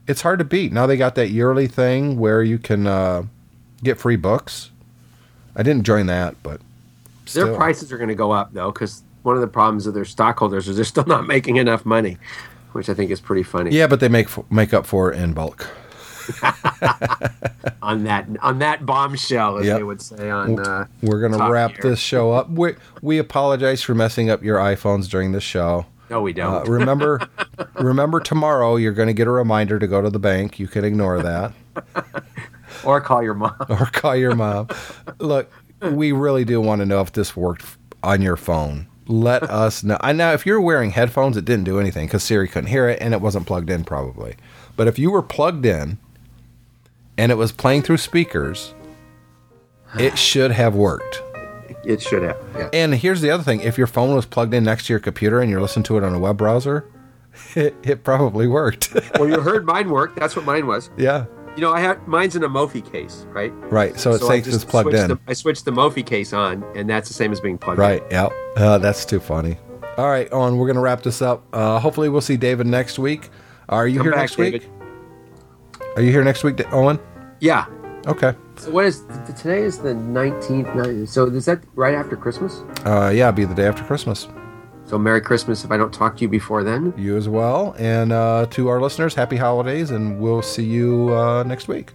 it's hard to beat. Now they got that yearly thing where you can get free books. I didn't join that, but still. Their prices are going to go up though, because one of the problems of their stockholders is they're still not making enough money, which I think is pretty funny. Yeah, but they make up for it in bulk. on that bombshell, as they would say. On we're going to wrap this show up. We apologize for messing up your iPhones during this show. No, we don't. Remember, tomorrow you're going to get a reminder to go to the bank. You can ignore that, or call your mom. Look, we really do want to know if this worked on your phone. Let us know. Now, if you're wearing headphones, it didn't do anything because Siri couldn't hear it and it wasn't plugged in, probably. But if you were plugged in and it was playing through speakers, it should have worked. It should have, yeah. And here's the other thing. If your phone was plugged in next to your computer and you're listening to it on a web browser, it probably worked. Well, you heard mine work. That's what mine was. Yeah. You know, mine's in a Mophie case, right? Right, so it says it's plugged in. I switched the Mophie case on, and that's the same as being plugged in. Right, yeah. That's too funny. All right, Owen, we're going to wrap this up. Hopefully we'll see David next week. Are you here next week? Are you here next week, Owen? Yeah. Okay. So today is the 19th, so is that right after Christmas? Yeah, it'll be the day after Christmas. So Merry Christmas if I don't talk to you before then. You as well. And to our listeners, happy holidays, and we'll see you next week.